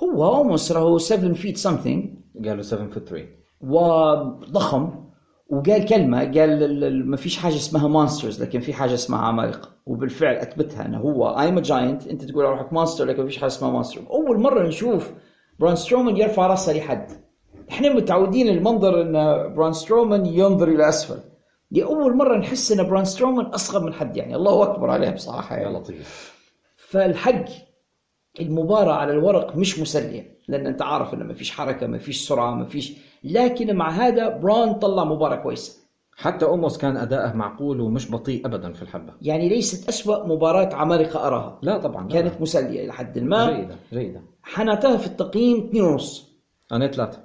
هو أوموس راهو سبعة فيت سمثينغ، قالوا سبعة فيت ثلاثة، وضخم، وقال كلمة، قال ما فيش حاجة اسمها مونسترز لكن في حاجة اسمها عمالقة، وبالفعل أثبتها أنه هو I'm a giant، أنت تقول روحك مونستر لكن ما فيش حاجة اسمها مونستر. أول مرة نشوف برون سترومان يرفع رأسه لحد، إحنا متعودين المنظر أن برون سترومان ينظر إلى أسفل، دي أول مرة نحس أن برون سترومان أصغر من حد، يعني الله أكبر عليه بصراحة يا لطيف. فالحق المباراة على الورق مش مسلية، لأن أنت عارف أنه ما فيش حركة، ما فيش سرعة، ما فيش، لكن مع هذا برون طلع مباراة كويسة. حتى أوموس كان أداءه معقول ومش بطيء أبدا في الحلبة، يعني ليست أسوأ مباراة عمالقة أراها، لا طبعا كانت لا. مسلية إلى حد ما، جيدة جيدة. حنعطيها في التقييم اثنين ونص. أنا ثلاثة.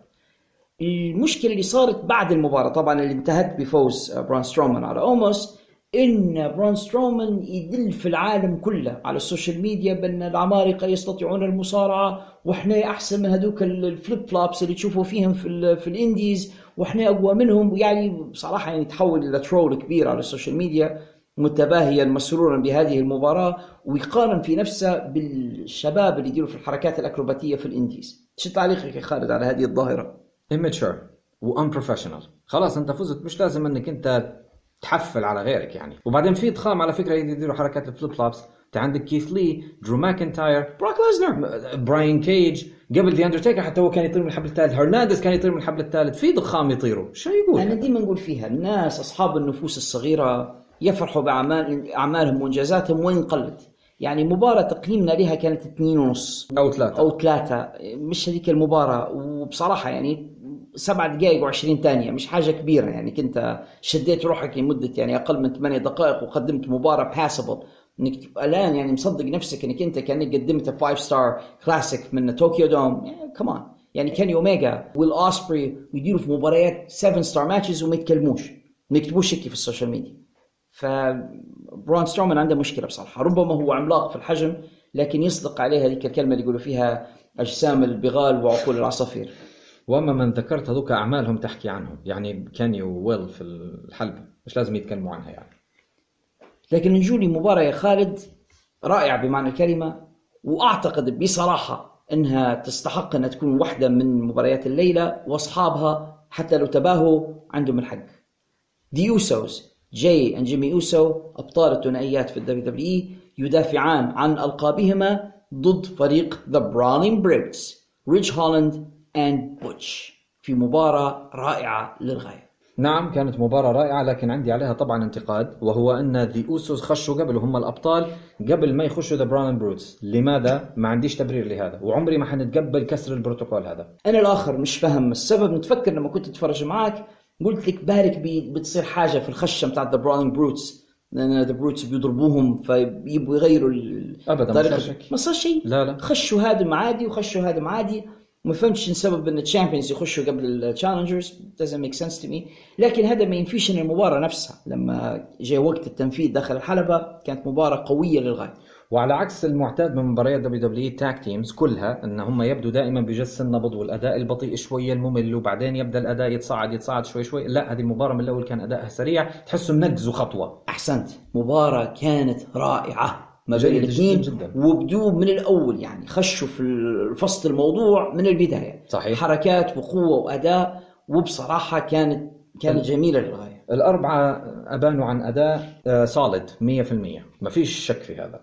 المشكلة اللي صارت بعد المباراة طبعا اللي انتهت بفوز برون سترومان على أوموس، إن برون سترومان يدل في العالم كله على السوشيال ميديا بأن العمالقة يستطيعون المصارعة، وإحنا أحسن من هذوك الفليب فلابس اللي تشوفوا فيهم في, في الإنديز، وإحنا أقوى منهم. يعني بصراحة يعني تحول إلى ترول كبير على السوشيال ميديا، متباهيا مسرورا بهذه المباراة، ويقارن في نفسه بالشباب اللي يديروا في الحركات الأكروباتية في الإنديز. شو تعليقك يا خالد على هذه الظاهرة؟ immature و unprofessional. خلاص أنت فزت، مش لازم أنك أنت تحفل على غيرك يعني. وبعدين في ضخام على فكرة يديروا حركات الفليب فلوبس، عندك كيث لي، درو ماكنتاير، بروك ليزنر، براين كيج، قبل دي اندرتيكر حتى هو كان يطير من الحبل الثالث، هرنانديز كان يطير من الحبل الثالث، في ضخام يطيروا. شو يقول؟ أنا ديما نقول فيها الناس أصحاب النفوس الصغيرة يفرحوا بأعمال أعمالهم وإنجازاتهم وإن قلت. يعني مباراة تقييمنا لها كانت اثنين ونص أو ثلاثة أو ثلاثة، مش هذيك المباراة. وبصراحة يعني سبع دقائق وعشرين ثانية مش حاجة كبيرة يعني، كنت شديت روحك لمدة يعني أقل من ثمانية دقائق وقدمت مباراة بحاسبل. إنك الآن يعني مصدق نفسك إنك أنت كأنك قدمت فايف ستار كلاسيك من توكيو دوم يعني كمان. يعني كاني أوميجا ويل أوسبري يديروا في مباريات سفن ستار ماتشز وما يتكلموش، ما يكتبوش هيك في السوشيال ميديا. فبرون سترومان عنده مشكلة بصراحة، ربما هو عملاق في الحجم لكن يصدق عليه هذيك الكلمة اللي يقولوا فيها أجسام البغال وعقول العصافير. وأما من ذكرت هذوك أعمالهم تحكي عنهم، يعني كاني وويل في الحلبة مش لازم يتكلموا عنها يعني. لكن نجولي مباراة يا خالد رائعة بمعنى الكلمة، وأعتقد بصراحة أنها تستحق أنها تكون واحدة من مباريات الليلة، وأصحابها حتى لو تباهوا عندهم الحق. دي يوسوز جاي أند جيمي أوسو أبطال الثنائيات في الدبليو دبليو إي يدافعان عن ألقابهما ضد فريق The Brawling Brutes ريج هولاند أند بوتش في مباراة رائعة للغاية. نعم كانت مباراة رائعة، لكن عندي عليها طبعا انتقاد، وهو أن The Usos خشوا قبل وهم الأبطال قبل ما يخشوا The Brawling Brutes. لماذا؟ ما عنديش تبرير لهذا، وعمري ما حنتقبل كسر البروتوكول هذا. أنا الآخر مش فهم السبب. نتفكر لما كنت أتفرج معاك قلت لك بارك بتصير حاجة في الخشة متاع The Brawling Brutes، لأن The Brutes بيضربوهم فيبوا يغيروا الطريقة. ما صار شيء، لا لا خشوا هادم عادي وخشوا هادم عادي. ما فهمتش السبب ان الشامبيونز يخشوا قبل التشالنجرز، doesn't make sense to me. لكن هذا ما ينفيش ان المباراة نفسها لما جاء وقت التنفيذ داخل الحلبة كانت مباراة قوية للغاية. وعلى عكس المعتاد من مباريات دبليو دبليو تاك تيمز كلها ان هم يبدو دائما بجس النبض والاداء البطيء شويه الممل، وبعدين يبدا الاداء يتصاعد يتصاعد شوي شوي. لا هذه المباراه من الاول كان ادائها سريع، تحسوا منجزوا خطوه. احسنت، مباراه كانت رائعه ما بين جدا، وبدوا من الاول يعني خشوا في فصل الموضوع من البدايه. صحيح. حركات وقوه واداء، وبصراحه كانت كانت جميله للغايه. الاربعه ابانوا عن اداء صالد مية بالمية، ما فيش شك في هذا.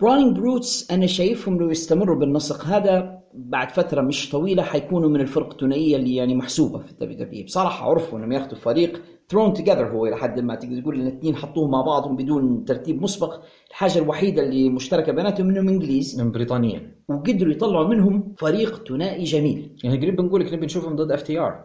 برولينج بروتس أنا شايفهم لو يستمروا بالنسق هذا بعد فترة مش طويلة حيكونوا من الفرق الثنائية اللي يعني محسوبة في الدبليو دبليو. بصراحة عرفوا لما ياخدوا فريق thrown together، هو إلى حد ما تقدر تقول إن الاثنين حطوه مع بعضهم بدون ترتيب مسبق. الحاجة الوحيدة اللي مشتركة بيناتهم إنهم إنجليز من بريطانيين، وقدروا يطلعوا منهم فريق ثنائي جميل. يعني قريب بنقول كنا بنشوفهم ضد إف تي آر.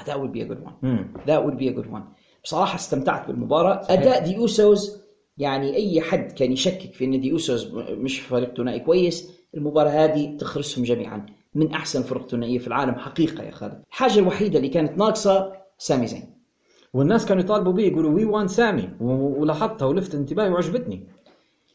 That would be a good one. That would be a good one. بصراحة استمتعت بالمباراة. أداء دي أوسوز يعني أي حد كان يشكك في أن دي أوسوس مش فريق ثنائي كويس، المباراة هذه تخرسهم جميعا من أحسن فرق ثنائية في العالم حقيقة يا خالد. الحاجة الوحيدة اللي كانت ناقصة سامي زين، والناس كانوا يطالبوا بيه يقولوا وي وان سامي، ولاحظتها ولفت انتباهي وعجبتني.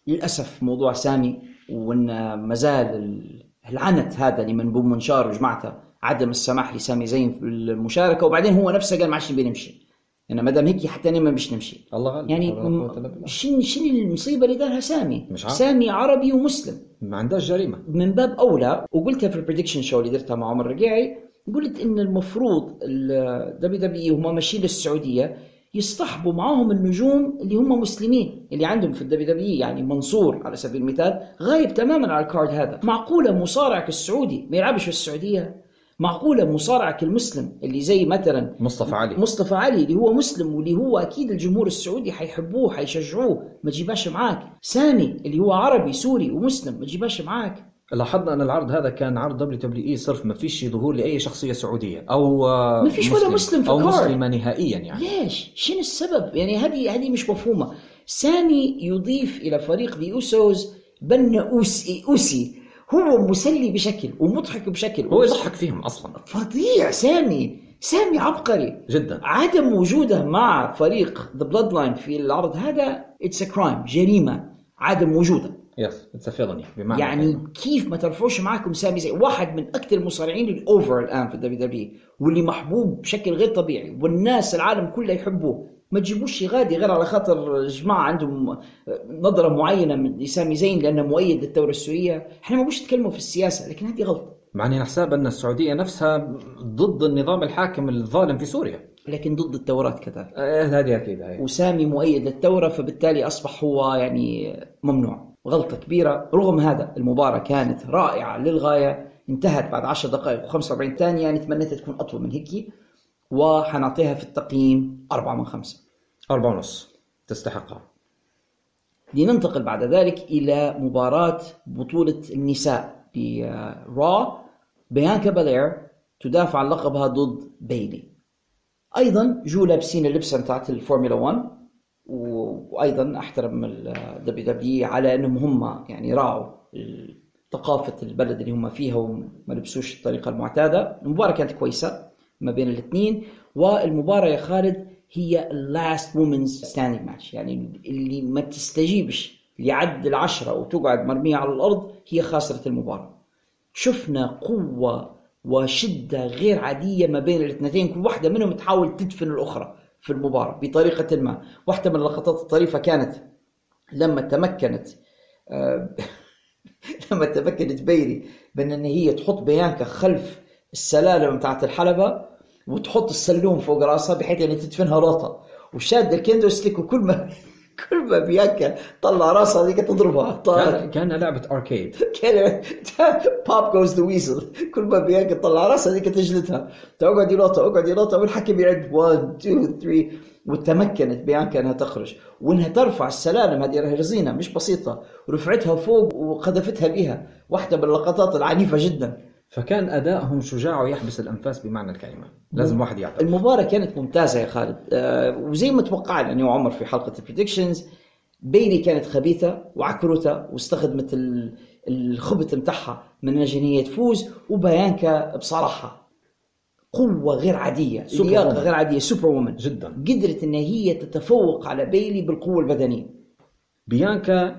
للأسف موضوع سامي وأن مازال العنت هذا اللي من بوم منشار وجماعته عدم السماح لسامي زين في المشاركة، وبعدين هو نفسه قال ما عادش بنمشي انا ما دام هيك حتى انا ما بش نمشي. الله يعني م... شنو شنو المصيبه اللي دارها سامي؟ سامي عربي ومسلم ما عندهاش جريمه من باب اولى. وقلتها في البريدكشن شو اللي درتها مع عمر رجاعي، قلت ان المفروض الدبليو دبليو هم ماشيين للسعوديه يصطحبوا معاهم النجوم اللي هم مسلمين اللي عندهم في الدبليو دبليو. يعني منصور على سبيل المثال غايب تماما على الكارد هذا. معقوله مصارعك السعودي ما يلعبش في السعوديه؟ معقولة مصارعك المسلم اللي زي مثلا مصطفى علي مصطفى علي اللي هو مسلم واللي هو أكيد الجمهور السعودي حيحبوه حيشجعوه ما تجيبهاش معاك. سامي اللي هو عربي سوري ومسلم ما تجيبهاش معاك. لاحظنا أن العرض هذا كان عرض دبليو دبليو إي صرف، ما فيش ظهور لأي شخصية سعودية أو ما فيش مسلم ولا مسلم في أو مسلمة نهائيا. يعني ليش؟ شنو السبب؟ يعني هذه هذه مش مفهومة. سامي يضيف إلى فريق دي أوسوز بن أوسي أوسي، هو مسلي بشكل ومضحك بشكل، هو يضحك فيهم أصلا فظيع. سامي سامي عبقري جدا. عدم وجوده مع فريق The Bloodline في العرض هذا it's a crime، جريمة عدم وجوده. يس تفضلني بمعنى يعني حياتي. كيف ما ترفعوش معاكم سامي زي واحد من اكثر المصارعين الاوفر الان في الدبليو دبليو واللي محبوب بشكل غير طبيعي والناس العالم كله يحبوه، ما تجيبوش غادي غير على خاطر جماعه عندهم نظره معينه من لسامي زين لانه مؤيد للثوره السوريه. احنا ما بوش نتكلموا في السياسه لكن هذه غلطه. معني نحسب ان السعوديه نفسها ضد النظام الحاكم الظالم في سوريا لكن ضد الثورات كذلك. هذه اكيد هي. وسامي مؤيد للثوره فبالتالي اصبح هو يعني ممنوع. غلطة كبيرة. رغم هذا المباراة كانت رائعة للغاية، انتهت بعد عشر دقائق وخمسة وأربعين ثانية، نتمنيت تكون أطول من هيك، وحنعطيها في التقييم أربعة من خمسة. أربعة ونص تستحقها. لننتقل بعد ذلك إلى مباراة بطولة النساء برا، بيانكا بالير تدافع عن لقبها ضد بيلي. أيضا جو لابسين اللبسة بتاعت الفورمولا واحد، وايضا احترم الدبليو دبليو على انهم هم يعني راعوا ثقافه البلد اللي هم فيها وما لبسوش الطريقه المعتاده. المباراه كانت كويسه ما بين الاثنين، والمباراه يا خالد هي اللاست وومنز ستاندينج ماتش، يعني اللي ما تستجيبش اللي يعد العشره وتقعد مرميه على الارض هي خاسره المباراه. شفنا قوه وشده غير عاديه ما بين الاثنتين، كل واحده منهم تحاول تدفن الاخرى في المباراة بطريقة ما. واحدة من اللقطات الطريفة كانت لما تمكنت لما تمكنت بيلي بأن هي تحط بيانكا خلف السلالم بتاعت الحلبة وتحط السلوم فوق راسها بحيث أن تدفنها راطة، وشاد الكندو ستيك وكل ما كل ما بيانكا طلع راسها ديك تضربها. كان كان لعبة أركيد. كان باب جوز ذا ويزل، كل ما بيانكا طلع راسها ديك تجلدها، تقعد يلوطة تقعد يلوطة والحكم يعد واحد اثنين ثلاثة، وتمكنت بيانكا أنها تخرج وأنها ترفع السلالم. هذه رهيزينة مش بسيطة، رفعتها فوق وقذفتها بها، واحدة من اللقطات العنيفة جدا. فكان أدائهم شجاع ويحبس الأنفاس بمعنى الكلمة، لازم واحد يعترف. المباراة كانت ممتازة يا خالد، أه وزي ما توقعنا أنا وعمر في حلقة البريدكشنز، بيلي كانت خبيثة وعكروتة واستخدمت الخبث متاعها من أجل هي تفوز، وبيانكا بصراحة قوة غير عادية، لياقة غير عادية، سوبر وومن جدا، قدرت أن هي تتفوق على بيلي بالقوة البدنية. بيانكا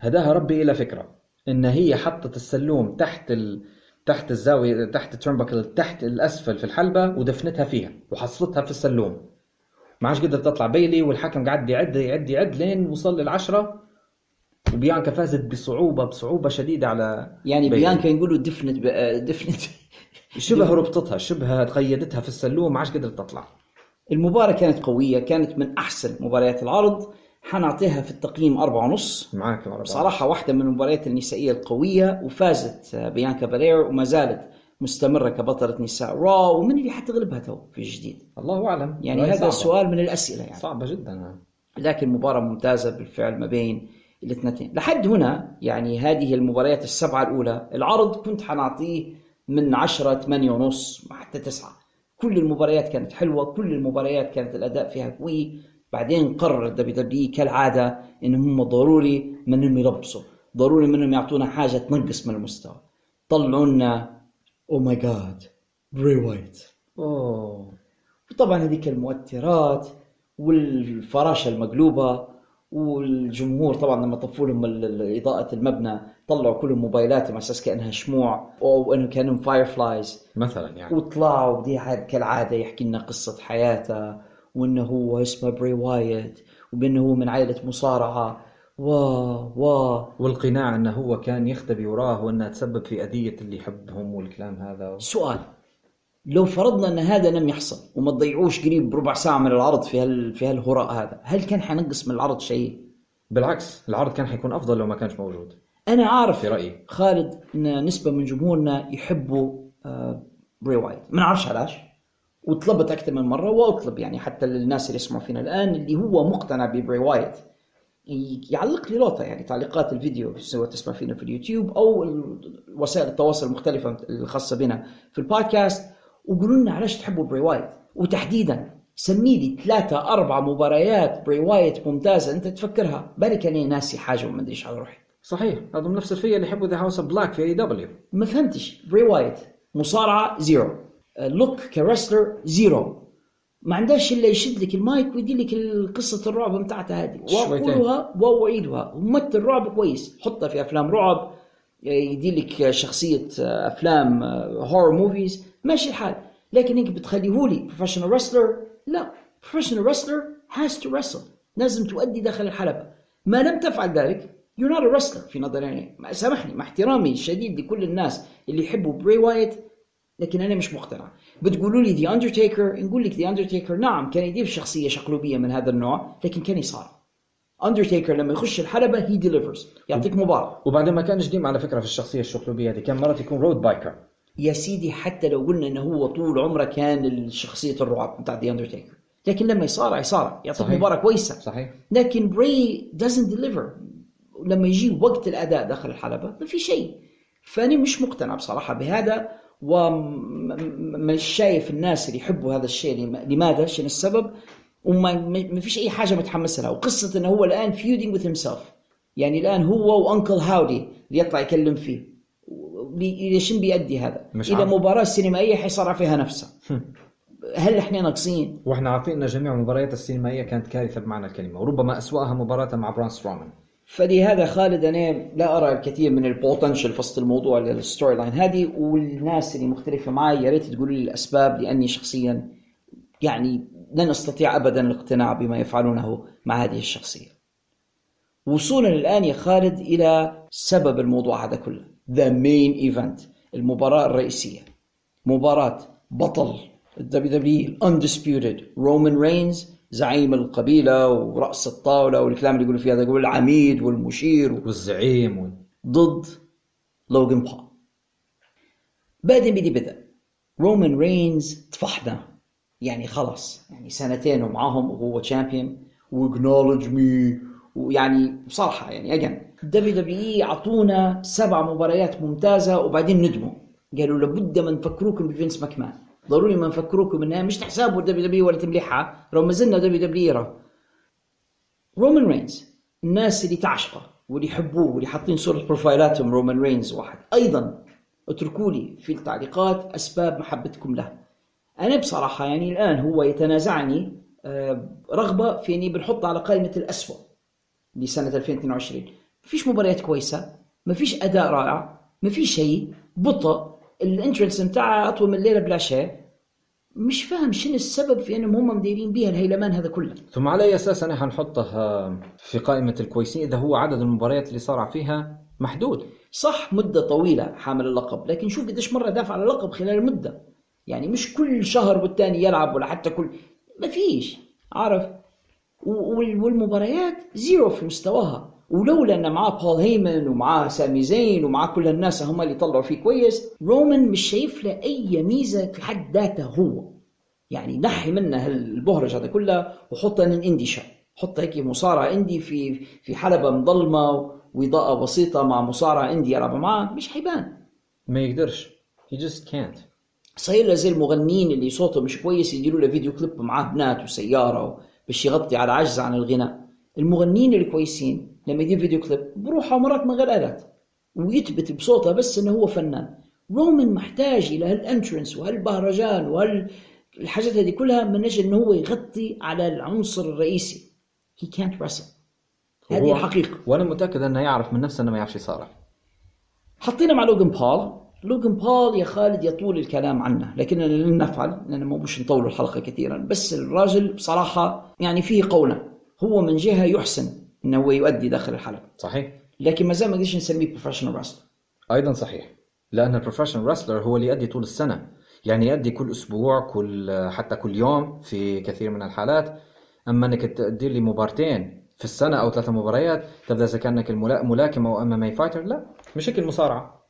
هداها ربي إلى فكرة أن هي حطت السلوم تحت ال تحت الزاوية تحت الترمبكل تحت الأسفل في الحلبة ودفنتها فيها وحصلتها في السلوم، ما عادش قدرت تطلع بيلي، والحكم قعد يعد يعد يعد لين وصل للعشرة، وبيانكا فازت بصعوبة بصعوبة شديدة على يعني بيلي. بيانكا يقولوا دفنت دفنت شبه ربطتها شبه تقيدتها في السلوم، ما عادش قدرت تطلع. المباراة كانت قوية، كانت من أحسن مباريات العرض، حنعطيها في التقييم أربعة ونص. معاك أربعة. بصراحة واحدة من المباريات النسائية القوية، وفازت بيانكا بالير وما زالت مستمرة كبطلة نساء را، ومن اللي حتغلبها تو في الجديد؟ الله أعلم. يعني هذا صعبة. سؤال من الأسئلة يعني. صعبة جدا. لكن مباراة ممتازة بالفعل ما بين الاثنتين. لحد هنا يعني هذه المباريات السبعة الأولى، العرض كنت حنعطيه من عشرة ثمانية ونص حتى تسعة. كل المباريات كانت حلوة، كل المباريات كانت الأداء فيها قوي. بعدين قرر الدبليو دبليو كالعادة إنهم ضروري منهم يلبسوا، ضروري منهم يعطونا حاجة تنقص من المستوى، طلعوا لنا أو ماي جاد بري وايت، أوه، وطبعا هذيك المؤثرات والفراشة المقلوبة، والجمهور طبعا لما طفوا لهم إضاءة المبنى طلعوا كلهم موبايلاتهم على أساس كأنها شموع أو إنه كأنهم فاير فلايز مثلا يعني، وطلعوا بدي كالعادة يحكي لنا قصة حياته وانه هو اسمه بري وايت وبانه هو من عائلة مصارعة و و والقناع انه هو كان يختبي وراه وانه تسبب في اذية اللي يحبهم والكلام هذا و... سؤال، لو فرضنا ان هذا لم يحصل وما تضيعوش قريب بربع ساعة من العرض في هال في هالهراء هذا، هل كان حنقص من العرض شيء؟ بالعكس العرض كان حيكون افضل لو ما كانش موجود. انا عارف في رايي خالد ان نسبة من جمهورنا يحبوا بري وايت، ما نعرفش علاش، وطلبت أكثر من مرة، وأطلب يعني حتى للناس اللي يسمعوا فينا الآن اللي هو مقتنع ببري وايت يعلق لي لوطة يعني تعليقات الفيديو سواء تسمع فينا في اليوتيوب أو وسائل التواصل المختلفة الخاصة بنا في البودكاست، وقولوا لنا علاش تحبوا بري وايت، وتحديدا سمي لي ثلاثة أربعة مباريات بري وايت ممتازة أنت تفكرها، بالك أنا ناسي حاجة وما أدريش على روحي. صحيح، هذا نفس الفئة اللي يحبوا ذا هاوس بلاك في اي دبليو. ما فهمتش بري وايت مصارعة زيرو، لوك كرسلر زيرو، ما عندهاش الا يشد لك المايك ويدير لك قصه الرعب بتاعتها هذه واقولها واعيدها، وممثل رعب كويس، حطها في افلام رعب، يدير لك شخصيه افلام هورر موفيز ماشي الحال. لكن انك بتخليه لي بروفيشنال رسلر، لا، بروفيشنال رسلر هاز تو رسل، لازم تؤدي داخل الحلبه، ما لم تفعل ذلك يو نوت ا رسلر في نظري انا. سامحني مع احترامي الشديد لكل الناس اللي يحبوا براي وايت، لكن انا مش مقتنع. بتقولوا لي ذا اندرتيكر، نقول لك ذا اندرتيكر نعم كان يدير شخصيه شقلوبيه من هذا النوع، لكن كان يصارع. اندرتيكر لما يخش الحلبه هي ديليفرز، يعطيك مباراه. وبعدين ما كانش ديما على فكره في الشخصيه الشقلوبيه هذه، كان مرات يكون رود بايكر. يا سيدي حتى لو قلنا انه هو طول عمره كان شخصيه الرعب بتاع ذا اندرتيكر، لكن لما يصارع يصارع، يعطيك مباراه كويسه. صحيح. لكن براي doesn't ديليفر لما يجي وقت الاداء داخل الحلبه ما في شيء. فاني مش مقتنع بصراحه بهذا، ومش شايف الناس اللي يحبوا هذا الشيء لماذا، شنو السبب، وما فيش اي حاجه متحمس لها. وقصه انه هو الان فيودينج وذ هيم سيلف، يعني الان هو وانكل هاودي اللي يطلع يكلم فيه، الى شنو بيؤدي هذا؟ الى مباراه سينمائيه حيصارع فيها نفسه. هل احنا ناقصين؟ واحنا عاطينا جميع المباريات السينمائيه كانت كارثه بمعنى الكلمه، وربما اسواها مباراه مع بران سترومان. فلهذا خالد انا لا ارى الكثير من البوتنشل في وسط الموضوع للستوري لاين هذه، والناس اللي مختلفه معي يا ريت تقولوا لي الاسباب، لاني شخصيا يعني لن استطيع ابدا الاقتناع بما يفعلونه مع هذه الشخصيه. وصولا الان يا خالد الى سبب الموضوع هذا كله، ذا مين ايفنت، المباراه الرئيسيه، مباراه بطل الدبليو دبليو اندسبيوتد رومان رينز، زعيم القبيلة ورأس الطاولة والكلام اللي يقولوا فيه هذا، يقول العميد والمشير والزعيم و... ضد لوغان بول. بعدين بدي بدأ رومان رينز تفحنا، يعني خلاص يعني سنتين ومعهم وهو تشامبيون واكنولج مي، ويعني بصراحة يعني أجن دبليو دبليو إي عطونا سبع مباريات ممتازة وبعدين ندموا، قالوا لابد ما نفكروكم بفينس ماكمان، ضروري ما نفكروكم انها مش تحسابوا دبليو دبليو ولا تمليحها، رغم ما زلنا دبليو دبليو راه. رومان رينز الناس اللي تعشقه واللي يحبوه واللي حاطين صوره بروفايلاتهم رومان رينز واحد، ايضا اتركوا لي في التعليقات اسباب محبتكم له. انا بصراحه يعني الان هو يتنازعني رغبه في اني بنحطه على قائمه الاسوء لسنه ألفين واثنين وعشرين. مفيش مباريات كويسه، مفيش اداء رائع، مفيش شيء، بطء، الانترنس نتاعها اطول من الليله بلا شيء. مش فاهم شنو السبب في انهم هم مديرين بيها الهيلمان هذا كله. ثم على اي اساس انا حنحطه في قائمه الكويسين اذا هو عدد المباريات اللي صارع فيها محدود؟ صح مده طويله حامل اللقب، لكن شوف قديش مره دافع على اللقب خلال المده، يعني مش كل شهر والثاني يلعب ولا حتى كل، ما فيش، عارف. والمباريات زيرو في مستواها، ولولا أن معاه بول هيمن ومعاه سامي زين ومعاه كل الناس هم اللي طلعوا فيه كويس، رومان مش شايف له أي ميزة في حد ذاته هو. يعني نحي منه البهرج هذا كله وحطه اندي شو، حطه هيك مصارع اندي في في حلبة مظلمة وإضاءة بسيطة مع مصارع اندي يلعب معاه، مش حيبان، ما يقدرش، he just can't. صاير له زي المغنيين اللي صوته مش كويس يديروا له فيديو كليب معاه بنات وسيارة باش يغطي على عجزه عن الغناء. المغنيين الكويسين لما يدير فيديو كليب بروحه مرات من غير آلات ويثبت بصوته بس انه هو فنان. رومان محتاج الى هالانترنس وهالبهرجان وهالحاجات هذه كلها من اجل انه هو يغطي على العنصر الرئيسي. he can't wrestle، هذه الحقيقه، وانا متاكد انه يعرف من نفسه انه ما يعرفش يصارع. حطينا مع لوغان بول. لوغان بول يا خالد يطول الكلام عنه، لكننا لن نفعل لان ما بوش نطول الحلقه كثيرا، بس الراجل بصراحه يعني فيه قوله. هو من جهه يحسن انه هو يؤدي داخل الحلبة، صحيح، لكن ما زال ما نقدرش نسميه بروفيشنال رسلر. ايضا صحيح، لان البروفيشنال رسلر هو اللي يؤدي طول السنه، يعني يؤدي كل اسبوع، كل حتى كل يوم في كثير من الحالات. اما انك تدير لي مبارتين في السنه او ثلاثه مباريات تبدا اذا كانك ملاكم او ام ام اي فايتر، لا مش هيك المصارعه.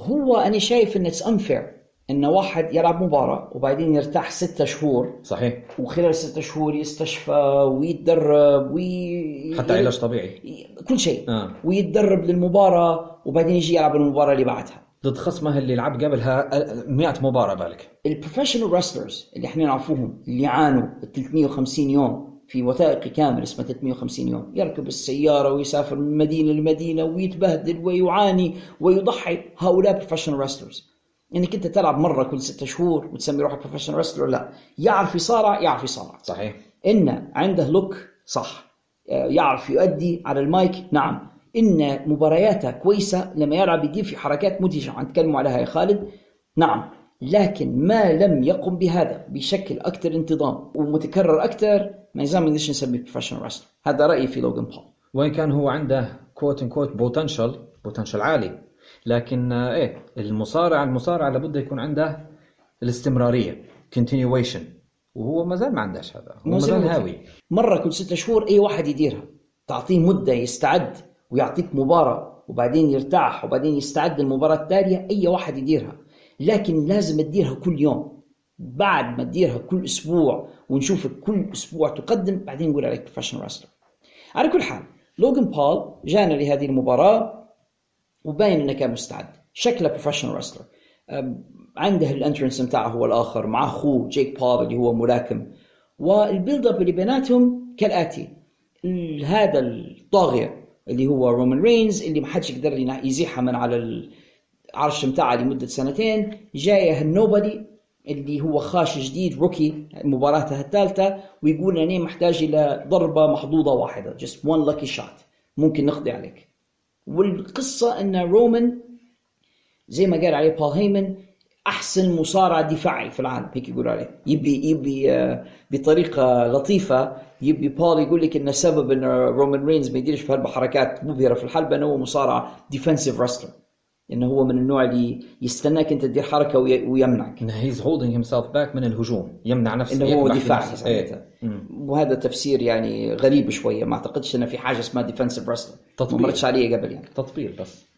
هو انا شايف ان اتس انفير ان واحد يلعب مباراه وبعدين يرتاح ستة شهور، صحيح، وخلال ستة شهور يستشفى ويتدرب وي حتى علاج طبيعي كل شيء آه. ويتدرب للمباراه وبعدين يجي يلعب المباراه اللي بعدها ضد خصمه اللي لعب قبلها مئة مباراه. بالك البروفيشنال رسلرز اللي احنا نعرفوهم اللي عانوا ثلاثمئة وخمسين يوم في وثائقي كامل اسمه ثلاثمئة وخمسين يوم، يركب السياره ويسافر من مدينه لمدينه ويتبهدل ويعاني ويضحي، هؤلاء بروفيشنال رسلرز. انك انت تلعب مره كل ستة شهور وتسمي روحك بروفيشنال ريسلر، لا. يعرف يصارع يعرف يصارع صحيح، ان عنده لوك صح، يعرف يؤدي على المايك نعم، ان مبارياته كويسه لما يلعب يدير في حركات مدهشه هنتكلموا عليها يا خالد نعم، لكن ما لم يقم بهذا بشكل اكثر انتظام ومتكرر اكثر ما يلزمنيش نسميه بروفيشنال ريسلر. هذا رايي في لوغان بول، وين كان هو عنده كوت ان كوت بوتنشال بوتنشال عالي، لكن ايه المصارع المصارع لابد يكون عنده الاستمراريه continuation، وهو ما زال ما عندهش هذا، ما زال هاوي مره كل ستة شهور اي واحد يديرها، تعطيه مده يستعد ويعطيك مباراه وبعدين يرتاح وبعدين يستعد للمباراه التاليه، اي واحد يديرها، لكن لازم تديرها كل يوم، بعد ما تديرها كل اسبوع ونشوفك كل اسبوع تقدم بعدين نقول عليك بروفيشنال ريسلر. على كل حال لوغان بول جانا لهذه المباراه وباين انه كان مستعد، شكله بروفيشنال ريسلر، عنده الانترنس نتاعه هو الاخر مع اخوه جيك بول اللي هو ملاكم، والبيلد اب اللي بيناتهم كالاتي: هذا الطاغيه اللي هو رومان رينز اللي ما حدش يقدر يزيحها من على العرش نتاعه لمده سنتين، جايه النوبادي اللي هو خاش جديد روكي مباراته الثالثه ويقول انا محتاج الى ضربه محظوظه واحده just one lucky shot ممكن نقضي عليك. والقصه ان رومان زي ما قال عليه بول هيمن احسن مصارع دفاعي في العالم، هيك يقول عليه، يبي يبي بطريقه لطيفه، يبي بول يقول لك ان سبب ان رومان رينز ما يديرش في هالحركات مبهره في الحلبه انه هو مصارع ديفنسيف رستلر، انه هو من النوع اللي يستناك انت تدير حركه ويمنعك، انه هيز هولدينج هيم سيلف باك من الهجوم، يمنع نفسه انه هو دفاعي ايه. وهذا تفسير يعني غريب شويه، ما اعتقدش انه في حاجه اسمها ديفنسيف رستلر، ما مرتش عليه قبل يعني، تطبيل بس.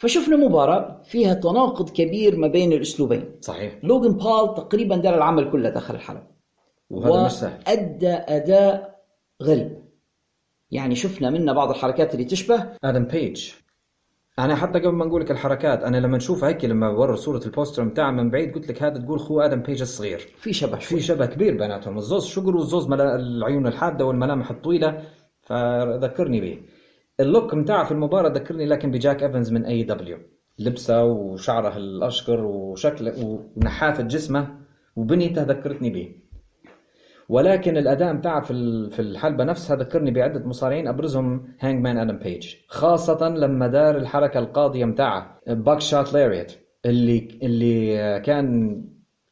فشفنا مباراة فيها تناقض كبير ما بين الأسلوبين صحيح، لوغان بول تقريبا دار العمل كله داخل الحلبة وهذا مش سهل، وأدى أداء غريب يعني، شفنا منه بعض الحركات اللي تشبه آدم بيج. أنا حتى قبل ما نقول لك الحركات، أنا لما نشوفها هيك لما وروا صورة البوستر متاعه من بعيد قلت لك هذا تقول خو آدم بيج الصغير، في شبه شوي. في شبه كبير بيناتهم، الزوز شقر والزوز ملا... العيون الحادة والملامح الطويلة، فذكرني به اللوك متاعه في المباراة، ذكرني لكن بجاك إيفنز من أي دبليو، لبسه وشعره الأشقر وشكله ونحافة جسمه وبنيته ذكرتني به، ولكن الأداء متاعه في في الحلبة نفسها ذكرني بعدة مصارعين أبرزهم هانجمان آدم بيج، خاصة لما دار الحركة القاضية متاعه باك شوت لاريات اللي اللي كان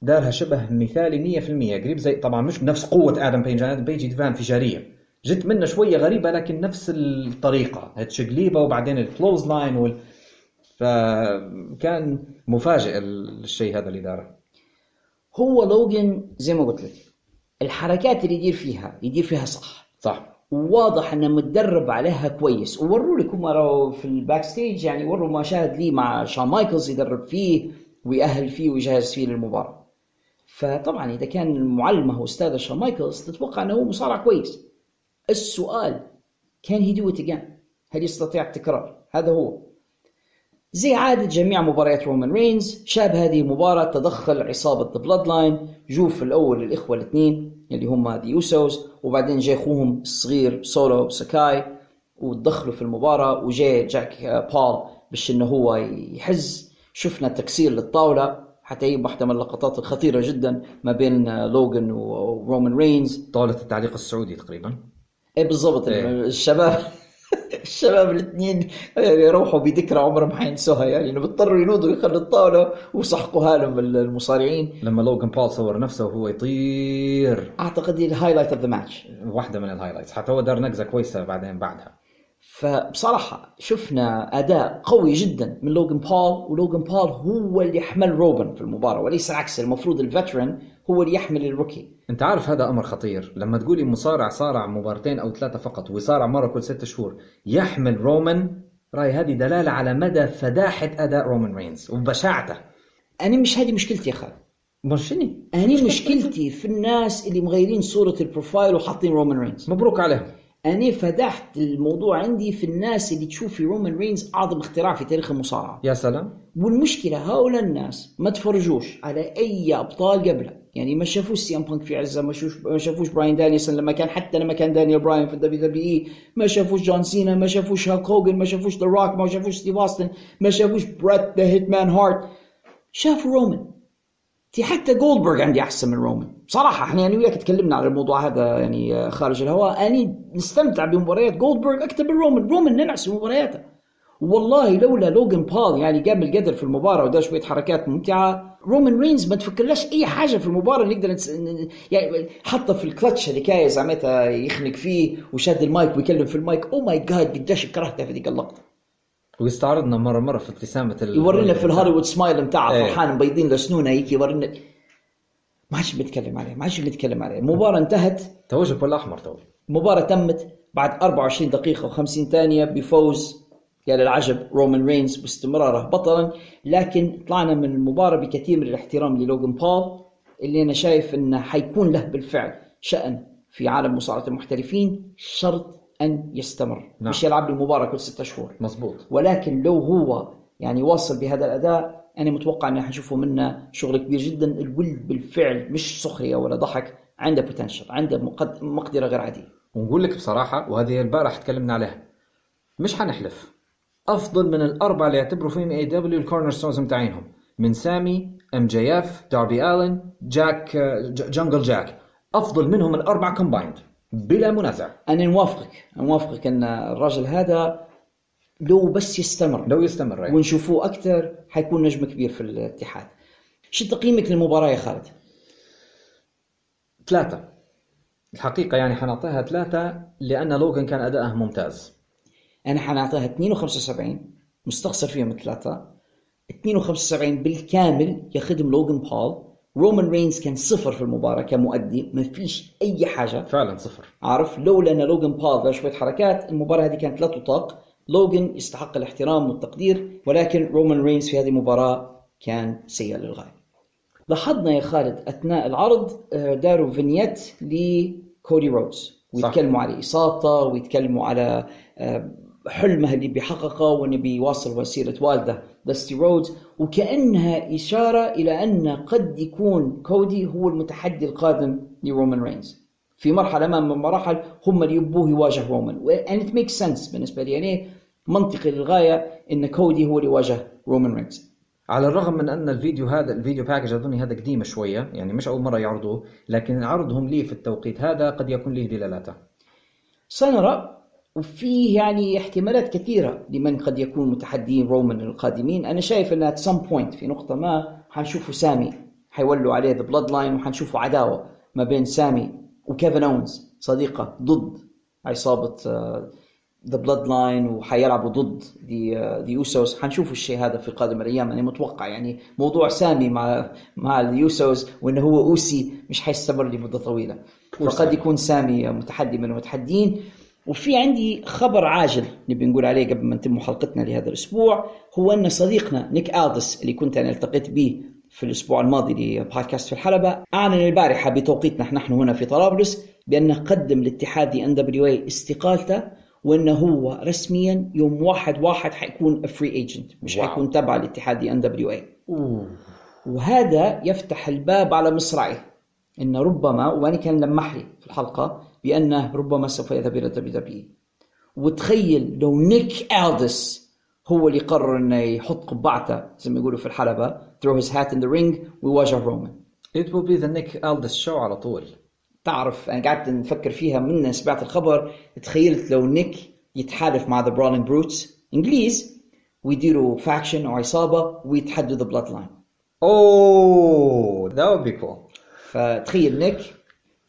دارها شبه مثالي مية بالمية قريب زي، طبعا مش بنفس قوة آدم بيج، آدم بيج يتفاهم انفجارية، جت منه شوية غريبة لكن نفس الطريقة، هتشقليبة وبعدين الكلوز لاين وال... فكان مفاجئ الشيء هذا اللي داره. هو لوغان زي ما قلت لك الحركات اللي يدير فيها يدير فيها صح صح، وواضح انه متدرب عليها كويس، ووروا لكم راهو في الباك ستيج يعني، وروا ما شاهد لي مع شان مايكلز يدرب فيه ويأهل فيه ويجهز فيه للمباراة، فطبعا إذا كان معلمه أستاذ شان مايكلز تتوقع أنه مصارع كويس. السؤال كان هيدو تجان، هل يستطيع التكرار؟ هذا هو زي عادة جميع مباريات رومان رينز. شاب هذه المباراة تدخل عصابة The Bloodline، جو في الأول الإخوة الاثنين اللي هم هذه يوسوس، وبعدين جاء أخوهم الصغير سولو سكاي ودخلوا في المباراة، وجاء جاك بول باش إنه هو يحز. شفنا تكسير للطاولة، حتى هي واحدة من اللقطات الخطيرة جدا ما بين لوغان ورومان رينز، طاولة التعليق السعودي تقريبا بالضبط إيه. الشباب الشباب الاثنين يروحوا بذكرى عمر ما حينسوها يعني، بيضطروا ينودوا يخلوا الطاوله ويسحقوها لهم المصارعين. لما لوغان بول صور نفسه وهو يطير، اعتقد الهايلايت اوف ذا ماتش، واحده من الهايلايتس، حتى هو دار نقزه كويسه بعدين بعدها. فبصراحه شفنا اداء قوي جدا من لوغان بول، ولوغان بول هو اللي يحمل روبن في المباراه وليس العكس، المفروض الفترن هو اللي يحمل الروكي. انت عارف هذا امر خطير لما تقولي مصارع صارع مبارتين او ثلاثه فقط ويصارع مره كل ستة شهور يحمل رومان، راي هذه دلاله على مدى فداحه اداء رومان رينز وبشاعته. انا مش هذه مشكلتي يا خالد، مشني انا مشكلتي في الناس اللي مغيرين صوره البروفايل وحاطين رومان رينز، مبروك عليهم. انا فدحت الموضوع عندي في الناس اللي تشوف في رومان رينز اعظم اختراع في تاريخ المصارعه، يا سلام. والمشكله هؤلاء الناس ما تفرجوش على اي ابطال قبله، يعني ما شافوش سي ام بانك في عزه، ما شافوش ما شافوش براين دانيسون لما كان، حتى لما كان دانيال براين في الدبليو دبليو اي، ما شافوش جون سينا، ما شافوش هاك هوجن، ما شافوش ذا روك، ما شافوش ستيف اوستن، ما شافوش بريت ذا هيتمان هارت. شاف رومان. تي حتى جولدبرغ عندي احسن من رومان بصراحه. احنا يعني وياك تكلمنا على الموضوع هذا يعني خارج الهواء. اني نستمتع بمباريات جولدبرغ اكثر من رومان. رومان ننعس بمبارياته والله. لولا لوغان بول يعني قام القدر في المباراه ودا شويه حركات ممتعه، رومان رينز ما تفكرلاش اي حاجه في المباراه نقدر نتس... يعني حطه في الكلتش اللي كاي زعمتها يخنق فيه وشاد المايك ويكلم في المايك. او ماي جاد قداش كرهتها في ذيك اللقطه. واستعرضنا مره مره في ابتسامه يورينا في الهوليوود سمايل نتاع ايه. فرحان مبيضين لسنونه هيك يورينا. ما عادش بنتكلم عليه ما عادش بنتكلم عليه. المباراه انتهت توجب ولا احمر. تو المباراه تمت بعد أربعة وعشرين دقيقه وخمسين ثانيه بفوز يا للعجب رومان رينز باستمراره بطلا. لكن طلعنا من المباراه بكثير من الاحترام للوغان بول اللي انا شايف انه حيكون له بالفعل شأن في عالم مصارعه المحترفين، شرط أن يستمر. نعم. مش يلعب المباراة كل ستة شهور. مظبوط. ولكن لو هو يعني واصل بهذا الأداء أنا متوقع أن حنشوفه منه شغل كبير جدا. الولد بالفعل مش سخرية ولا ضحك، عنده بوتنشل، عنده مقدرة غير عادية. ونقول لك بصراحة وهذه البارح تكلمنا عليها مش حنحلف، أفضل من الأربعة اللي يعتبروا فيهم اي دبليو الكورنر ستونز متاعينهم، من سامي ام جي اف داربي آلن جاك جنجل جاك، أفضل منهم الأربعة كومبايند بلا منازع. أنا نوافقك نوافقك أن الرجل هذا لو بس يستمر لو يستمر يعني. ونشوفه أكثر حيكون نجم كبير في الاتحاد. شو تقييمك للمباراة يا خالد؟ ثلاثة الحقيقة، يعني حنعطيها ثلاثة لأن لوغان كان أداءه ممتاز. أنا حنعطيها اثنين وخمسة وسبعين مستخسر فيها من ثلاثة. اثنين وخمسة وسبعين بالكامل يخدم لوغان بول. رومان رينز كان صفر في المباراة كمؤدي، ما فيش أي حاجة فعلا صفر. عارف لولا أن لوغان بول شوية حركات المباراة هذه كانت لا تطاق. لوغان يستحق الاحترام والتقدير، ولكن رومان رينز في هذه المباراة كان سيء للغاية. لاحظنا يا خالد أثناء العرض داروا فينيت لكودي رودز ويتكلموا على إصابته ويتكلموا على حلمه اللي بيحققه وانه بيواصل وسيله والده داستي رودز، وكانها اشاره الى ان قد يكون كودي هو المتحدي القادم لرومان رينز في مرحله ما من المراحل. هم اللي يبوه يواجه رومان وان ات ميك سنس بالنسبه لي، يعني منطقي للغايه ان كودي هو اللي يواجه رومان رينز. على الرغم من ان الفيديو هذا الفيديو باكج اظني هذا قديم شويه، يعني مش اول مره يعرضوه، لكن عرضهم ليه في التوقيت هذا قد يكون له دلالاته. سنرى. وفيه يعني احتمالات كثيرة لمن قد يكون متحدين رومان القادمين. أنا شايف أنها at some point في نقطة ما حنشوفه سامي حيولوا عليه the bloodline، وحنشوفه عداوة ما بين سامي وكيفن أونز صديقة ضد عصابة uh, the bloodline، وحيلعبوا ضد the يوسوس. حنشوفه الشيء هذا في قادم الأيام. أنا متوقع يعني موضوع سامي مع مع اليوسوس وأنه هو أوسي مش حيستمر لمدة طويلة، فقد يكون سامي متحدي من المتحدين. وفي عندي خبر عاجل نبي نقول عليه قبل ما نتم حلقتنا لهذا الأسبوع، هو أن صديقنا نيك آلدس اللي كنت أنا التقيت به في الأسبوع الماضي لبودكاست في الحلبة، أعلن البارحة بتوقيتنا نحن هنا في طرابلس بأنه قدم لاتحاد إن دبليو إيه استقالته، وأنه هو رسميا يوم واحد واحد حيكون فري ايجنت، مش واو. حيكون تبع لاتحاد إن دبليو إيه. أوه. وهذا يفتح الباب على مصراعي إن ربما، وأنا كان لمحلي في الحلقة بأنه ربما سوف يذهب إلى دبليو دبليو إي. وتخيل لو نيك آلدس هو اللي قرر إنه يحط قبعته زي ما يقولوا في الحلبة throw his hat in the ring ويواجه رومان. It will be the Nick Aldis show على طول. تعرف أنا قعدت نفكر فيها من سمعت الخبر، تخيلت لو نيك يتحالف مع the Brawling Brutes إنجليز ويديروا faction أو عصابة ويتحدوا the bloodline. Oh that would be cool. فتخيل نيك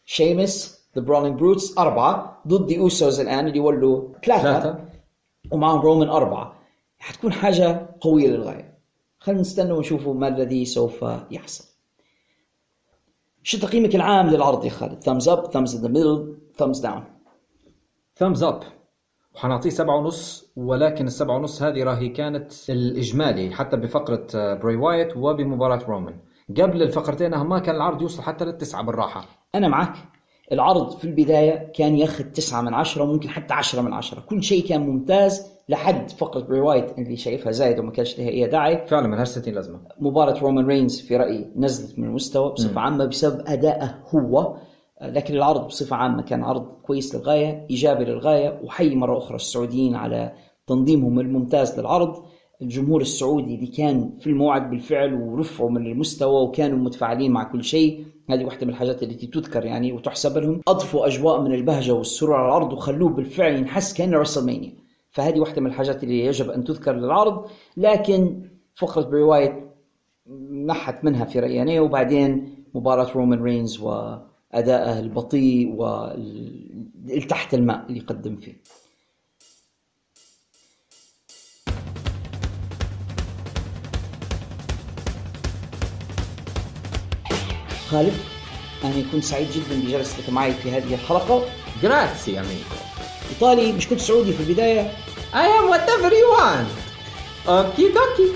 شيمس The Brawling Brutes أربعة ضد أوسوس الآن اللي يولوا ثلاثة ومعهم رومان أربعة. حتكون حاجة قوية للغاية. خلينا نستنى ونشوف ما الذي سوف يحصل. شو تقييمك العام للعرض يا خالد؟ thumbs up, thumbs in the middle, thumbs down. thumbs up. وحنعطيه سبعة ونص، ولكن السبعة ونص هذه راهي كانت الإجمالي حتى بفقرة براي وايت وبمباراة رومان. قبل الفقرتين هما كان العرض يوصل حتى للتسعة بالراحة. أنا معك. العرض في البداية كان ياخذ تسعة من عشرة وممكن حتى عشرة من عشرة. كل شيء كان ممتاز لحد فقرة براي وايت اللي شايفها زايد وما كانش لها أي داعي. فعلا ملهاش ستين لازمة. مباراة رومان رينز في رأيي نزلت من المستوى بصفة عامة بسبب أدائه هو، لكن العرض بصفة عامة كان عرض كويس للغاية، إيجابي للغاية. وحي مرة أخرى السعوديين على تنظيمهم الممتاز للعرض. الجمهور السعودي اللي كان في الموعد بالفعل ورفعوا من المستوى وكانوا متفاعلين مع كل شيء. هذه واحدة من الحاجات التي تذكر يعني وتحسب لهم، أضفوا أجواء من البهجة والسرعة على العرض وخلوه بالفعل ينحس كأنه رسلمانيا. فهذه واحدة من الحاجات اللي يجب أن تذكر للعرض، لكن فقرة برواية نحت منها في رأيي. وبعدين مباراة رومان رينز وأدائه البطيء والتحت الماء اللي قدم فيه. خالد، أنا كنت سعيد جدا بجلستك معي في هذه الحلقة. جراتسي أميكو. إيطالي مش كنت سعودي في البداية. I am whatever you want. أوكي دوكي.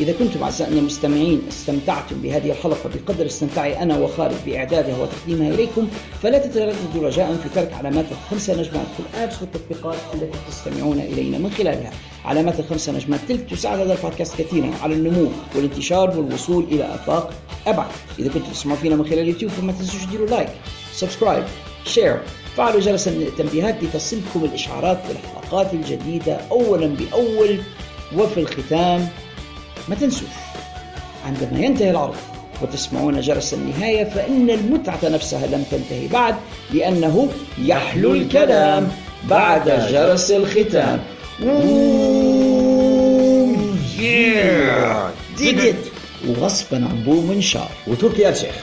إذا كنتم أعزائنا المستمعين استمتعتم بهذه الحلقة بقدر استمتاعي أنا وخالد بإعدادها وتقديمها إليكم، فلا تترددوا رجاء في ترك علامات الخمسة نجمات في الآبس والتطبيقات التي تستمعون إلينا من خلالها. علامات الخمسة نجمات تلك تساعد هذا البودكاست كثيرا على النمو والانتشار والوصول إلى آفاق أبعد. إذا كنتم تسمعون فينا من خلال اليوتيوب فما تنسوش ديروا لايك، سبسكرايب، شير، فعلوا جرس التنبيهات لتصلكم الإشعارات بالحلقات الجديدة أولا بأول. وفي الختام ما تنسوش، عندما ينتهي العرض وتسمعون جرس النهاية فإن المتعة نفسها لم تنتهي بعد، لأنه يحلو الكلام بعد جرس الختام. وغصبا عن بو منشار وتركي يا شيخ.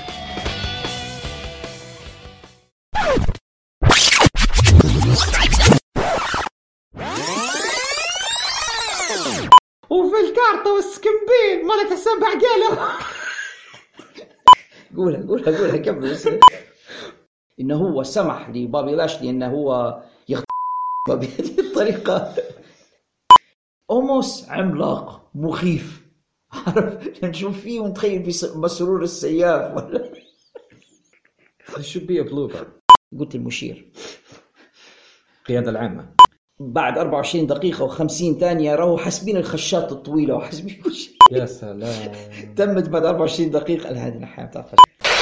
وفي الكارطة والسكمبين مالك السبع قاله. قولها قولها قولها كمل. إنه هو سمح لبابي لاشلي إنه هو يخطئ بهذه الطريقة. أوموس عملاق مخيف، عارف نشوف فيه ونتخيل في مسرور السياف ولا شبيه بلوبر. قلت المشير قيادة العامة بعد أربعة وعشرين دقيقة وخمسين ثانية راهو حسبين الخشات الطويلة وحسبين كل شيء. يا سلام. تمت بعد أربعة وعشرين دقيقة. هذه الحياة تاع